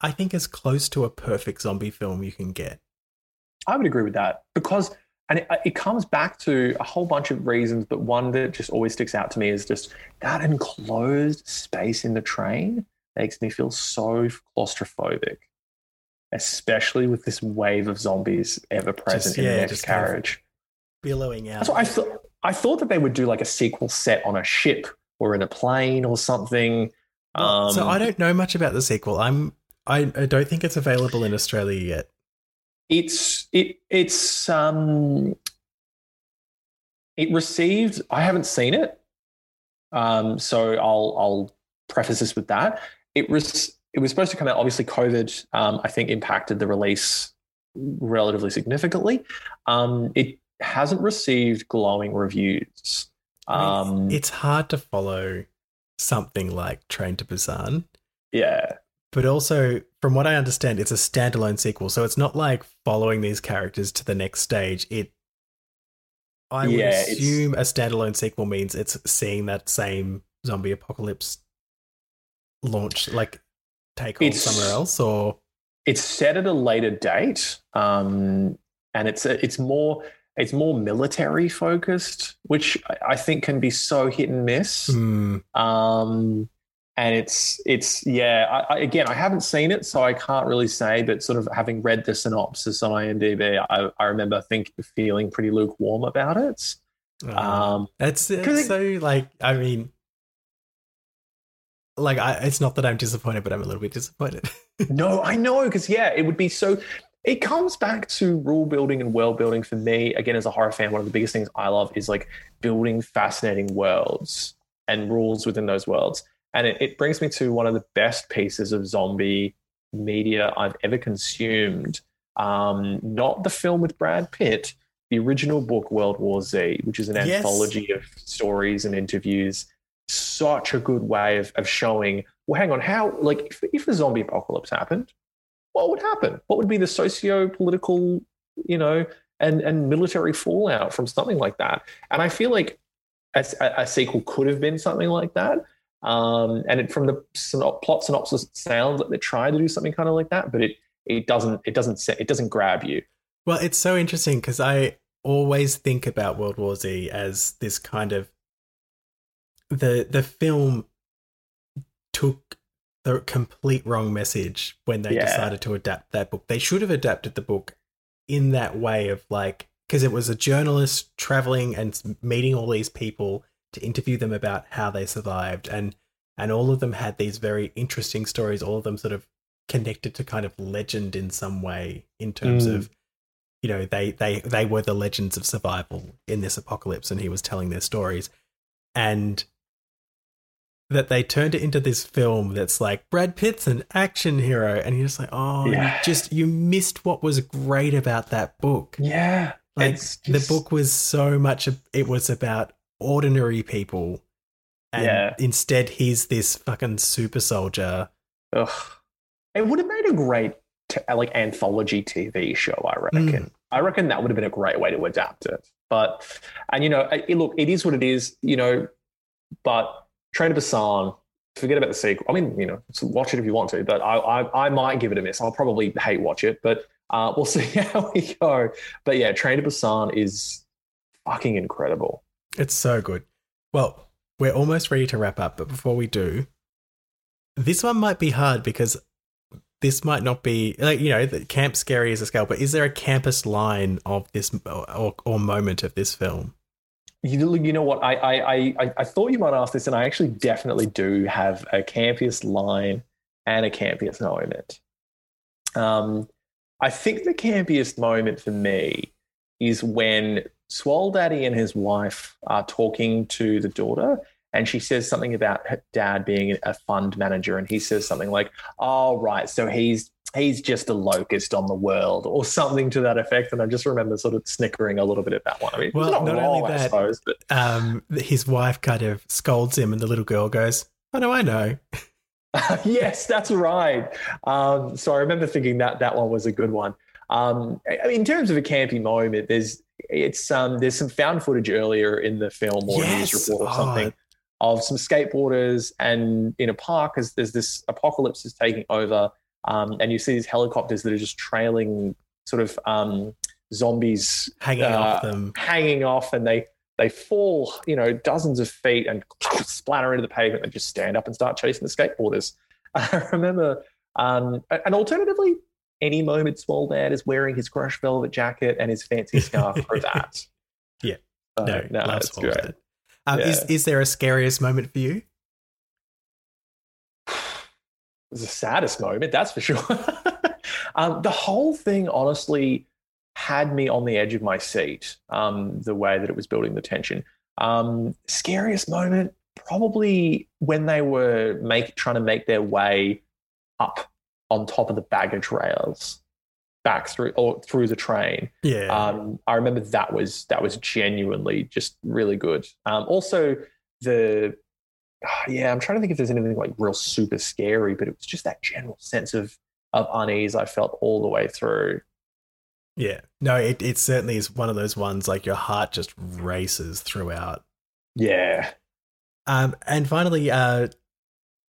I think, as close to a perfect zombie film you can get. I would agree with that because, and it comes back to a whole bunch of reasons, but one that just always sticks out to me is just that enclosed space in the train makes me feel so claustrophobic, especially with this wave of zombies ever present in the next carriage. Kind of billowing out. So I thought that they would do like a sequel set on a ship or in a plane or something. So I don't know much about the sequel. I don't think it's available in Australia yet. It received, I haven't seen it. So I'll preface this with that. It was supposed to come out, obviously COVID, I think impacted the release relatively significantly. It hasn't received glowing reviews. It's hard to follow something like Train to Busan. Yeah. But also, from what I understand, it's a standalone sequel, so it's not like following these characters to the next stage. I would assume a standalone sequel means it's seeing that same zombie apocalypse launch, like take off somewhere else, or it's set at a later date, and it's more military focused, which I think can be so hit and miss. And I haven't seen it, so I can't really say, but sort of having read the synopsis on IMDb, I remember feeling pretty lukewarm about it. It's not that I'm disappointed, but I'm a little bit disappointed. No, I know, because it would be so, It comes back to world building and world building for me. Again, as a horror fan, one of the biggest things I love is like building fascinating worlds and rules within those worlds. And it brings me to one of the best pieces of zombie media I've ever consumed. Not the film with Brad Pitt, the original book World War Z, which is an anthology of stories and interviews. Such a good way of showing, well, hang on, how, like, if a zombie apocalypse happened, what would happen? What would be the socio-political, you know, and military fallout from something like that? And I feel like a sequel could have been something like that. And from the plot synopsis, it sounds like they're trying to do something kind of like that, but it doesn't grab you. Well, it's so interesting because I always think about World War Z as this kind of the film took the complete wrong message when they decided to adapt that book. They should have adapted the book in that way of like, because it was a journalist traveling and meeting all these people to interview them about how they survived. And all of them had these very interesting stories, all of them sort of connected to kind of legend in some way in terms of, you know, they were the legends of survival in this apocalypse and he was telling their stories. And that they turned it into this film that's like Brad Pitt's an action hero. And you're just like, you missed what was great about that book. Yeah. Like the book was so much, it was about ordinary people. And instead he's this fucking super soldier. Ugh. It would have made a great anthology TV show, I reckon. I reckon that would have been a great way to adapt it. But, and you know, look, it is what it is, you know, but Train to Busan, forget about the sequel. I mean, you know, watch it if you want to, but I might give it a miss. I'll probably hate watch it, but we'll see how we go. But yeah, Train to Busan is fucking incredible. It's so good. Well, we're almost ready to wrap up, but before we do, this one might be hard because this might not be, like, you know, the Camp Scary is a scale, but is there a campus line of this or moment of this film? You know what, I thought you might ask this, and I actually definitely do have a campiest line and a campiest moment. I think the campiest moment for me is when Swole Daddy and his wife are talking to the daughter, and she says something about her dad being a fund manager, and he says something like, "Oh, right, so he's just a locust on the world," or something to that effect. And I just remember sort of snickering a little bit at that one. I mean, well, not wrong, only that, I suppose, but his wife kind of scolds him and the little girl goes, "Oh, no, I know." Yes, that's right. So I remember thinking that one was a good one. I mean, in terms of a campy moment, there's some found footage earlier in the film or a news report or something of some skateboarders and in a park as there's this apocalypse is taking over. And you see these helicopters that are just trailing sort of zombies hanging off and they fall, you know, dozens of feet and splatter into the pavement. They just stand up and start chasing the skateboarders. I remember, and alternatively, any moment Swole Dad is wearing his crushed velvet jacket and his fancy scarf for that. Yeah. No, that's great. Is there a scariest moment for you? It was the saddest moment, that's for sure. The whole thing honestly had me on the edge of my seat, the way that it was building the tension. Scariest moment, probably when they were trying to make their way up on top of the baggage rails back through the train. Yeah. I remember that was genuinely just really good. Also the... Yeah, I'm trying to think if there's anything like real super scary, but it was just that general sense of unease I felt all the way through. Yeah. No, it certainly is one of those ones like your heart just races throughout. Yeah. And finally,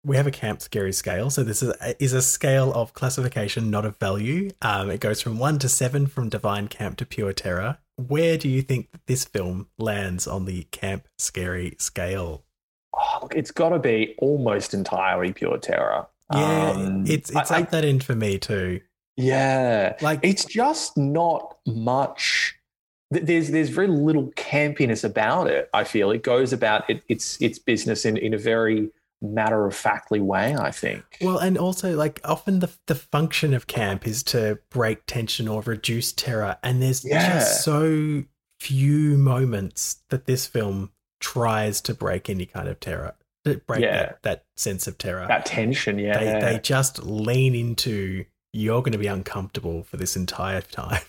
we have a Camp Scary scale. So this is a scale of classification, not of value. It goes from 1 to 7 from Divine Camp to Pure Terror. Where do you think that this film lands on the Camp Scary scale? Oh, look, it's got to be almost entirely pure terror. Yeah, it's up that end for me too. Yeah, like it's just not much. There's very little campiness about it. I feel it goes about its business in a very matter-of-factly way, I think. Well, and also, like, often the function of camp is to break tension or reduce terror, and there's just so few moments that this film tries to break any kind of terror, that sense of terror. That tension, yeah. They just lean into, you're going to be uncomfortable for this entire time.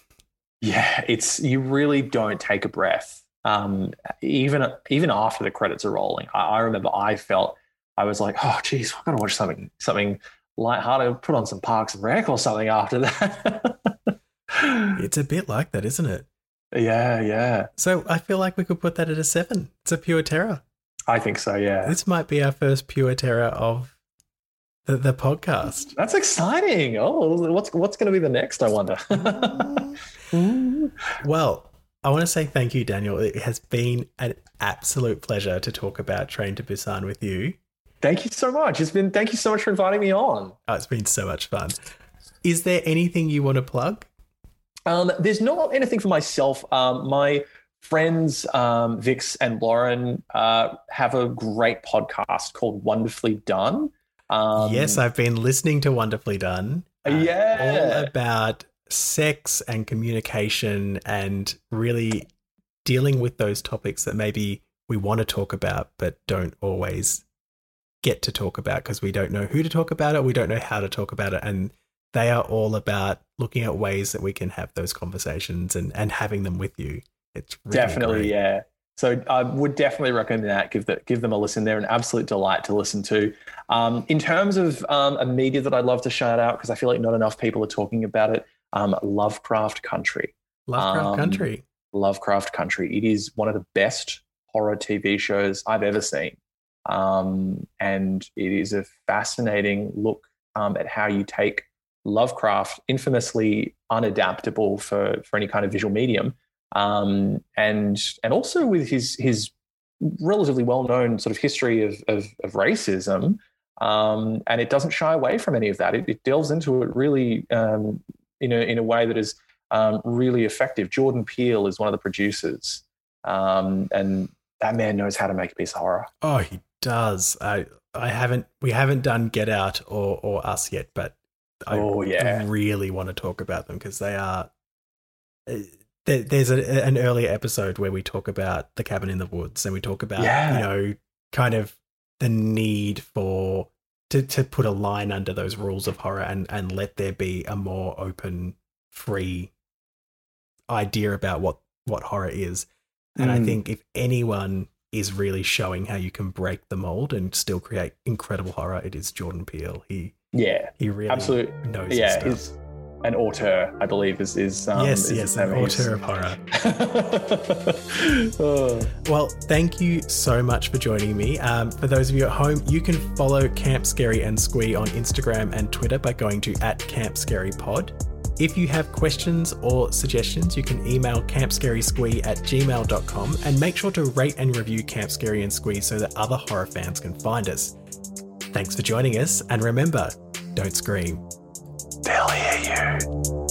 Yeah, you really don't take a breath. Even after the credits are rolling, I remember I was like, oh, geez, I've got to watch something lighthearted, put on some Parks and Rec or something after that. It's a bit like that, isn't it? Yeah, yeah. So I feel like we could put that at a 7. It's a pure terror. I think so, yeah. This might be our first pure terror of the podcast. That's exciting. Oh, what's going to be the next, I wonder? Well, I want to say thank you, Daniel. It has been an absolute pleasure to talk about Train to Busan with you. Thank you so much. Thank you so much for inviting me on. Oh, it's been so much fun. Is there anything you want to plug? There's not anything for myself. My friends, Vix and Lauren, have a great podcast called Wonderfully Done. Yes, I've been listening to Wonderfully Done. Yeah. All about sex and communication and really dealing with those topics that maybe we want to talk about but don't always get to talk about because we don't know who to talk about it, we don't know how to talk about it, and they are all about looking at ways that we can have those conversations and having them with you. It's really definitely great. Yeah. So I would definitely recommend that. Give them a listen. They're an absolute delight to listen to. In terms of a media that I'd love to shout out because I feel like not enough people are talking about it, Lovecraft Country. Lovecraft Country. It is one of the best horror TV shows I've ever seen. And it is a fascinating look at how you take Lovecraft, infamously unadaptable for any kind of visual medium, and also with his relatively well-known sort of history of racism, and it doesn't shy away from any of that. It delves into it really in a way that is really effective. Jordan Peele is one of the producers, and that man knows how to make a piece of horror. Oh, he does. We haven't done Get Out or Us yet, but I really want to talk about them because they are. There's an earlier episode where we talk about The Cabin in the Woods and we talk about kind of the need for to put a line under those rules of horror and let there be a more open, free idea about what horror is. And I think if anyone is really showing how you can break the mold and still create incredible horror, it is Jordan Peele. He really absolutely knows his stuff. He's an auteur, I believe, is an auteur of horror. Well, thank you so much for joining me. For those of you at home, you can follow Camp Scary and Squee on Instagram and Twitter by going to @CampScaryPod. If you have questions or suggestions, you can email campscarysquee@gmail.com and make sure to rate and review Camp Scary and Squee so that other horror fans can find us. Thanks for joining us, and remember, don't scream. They'll hear you.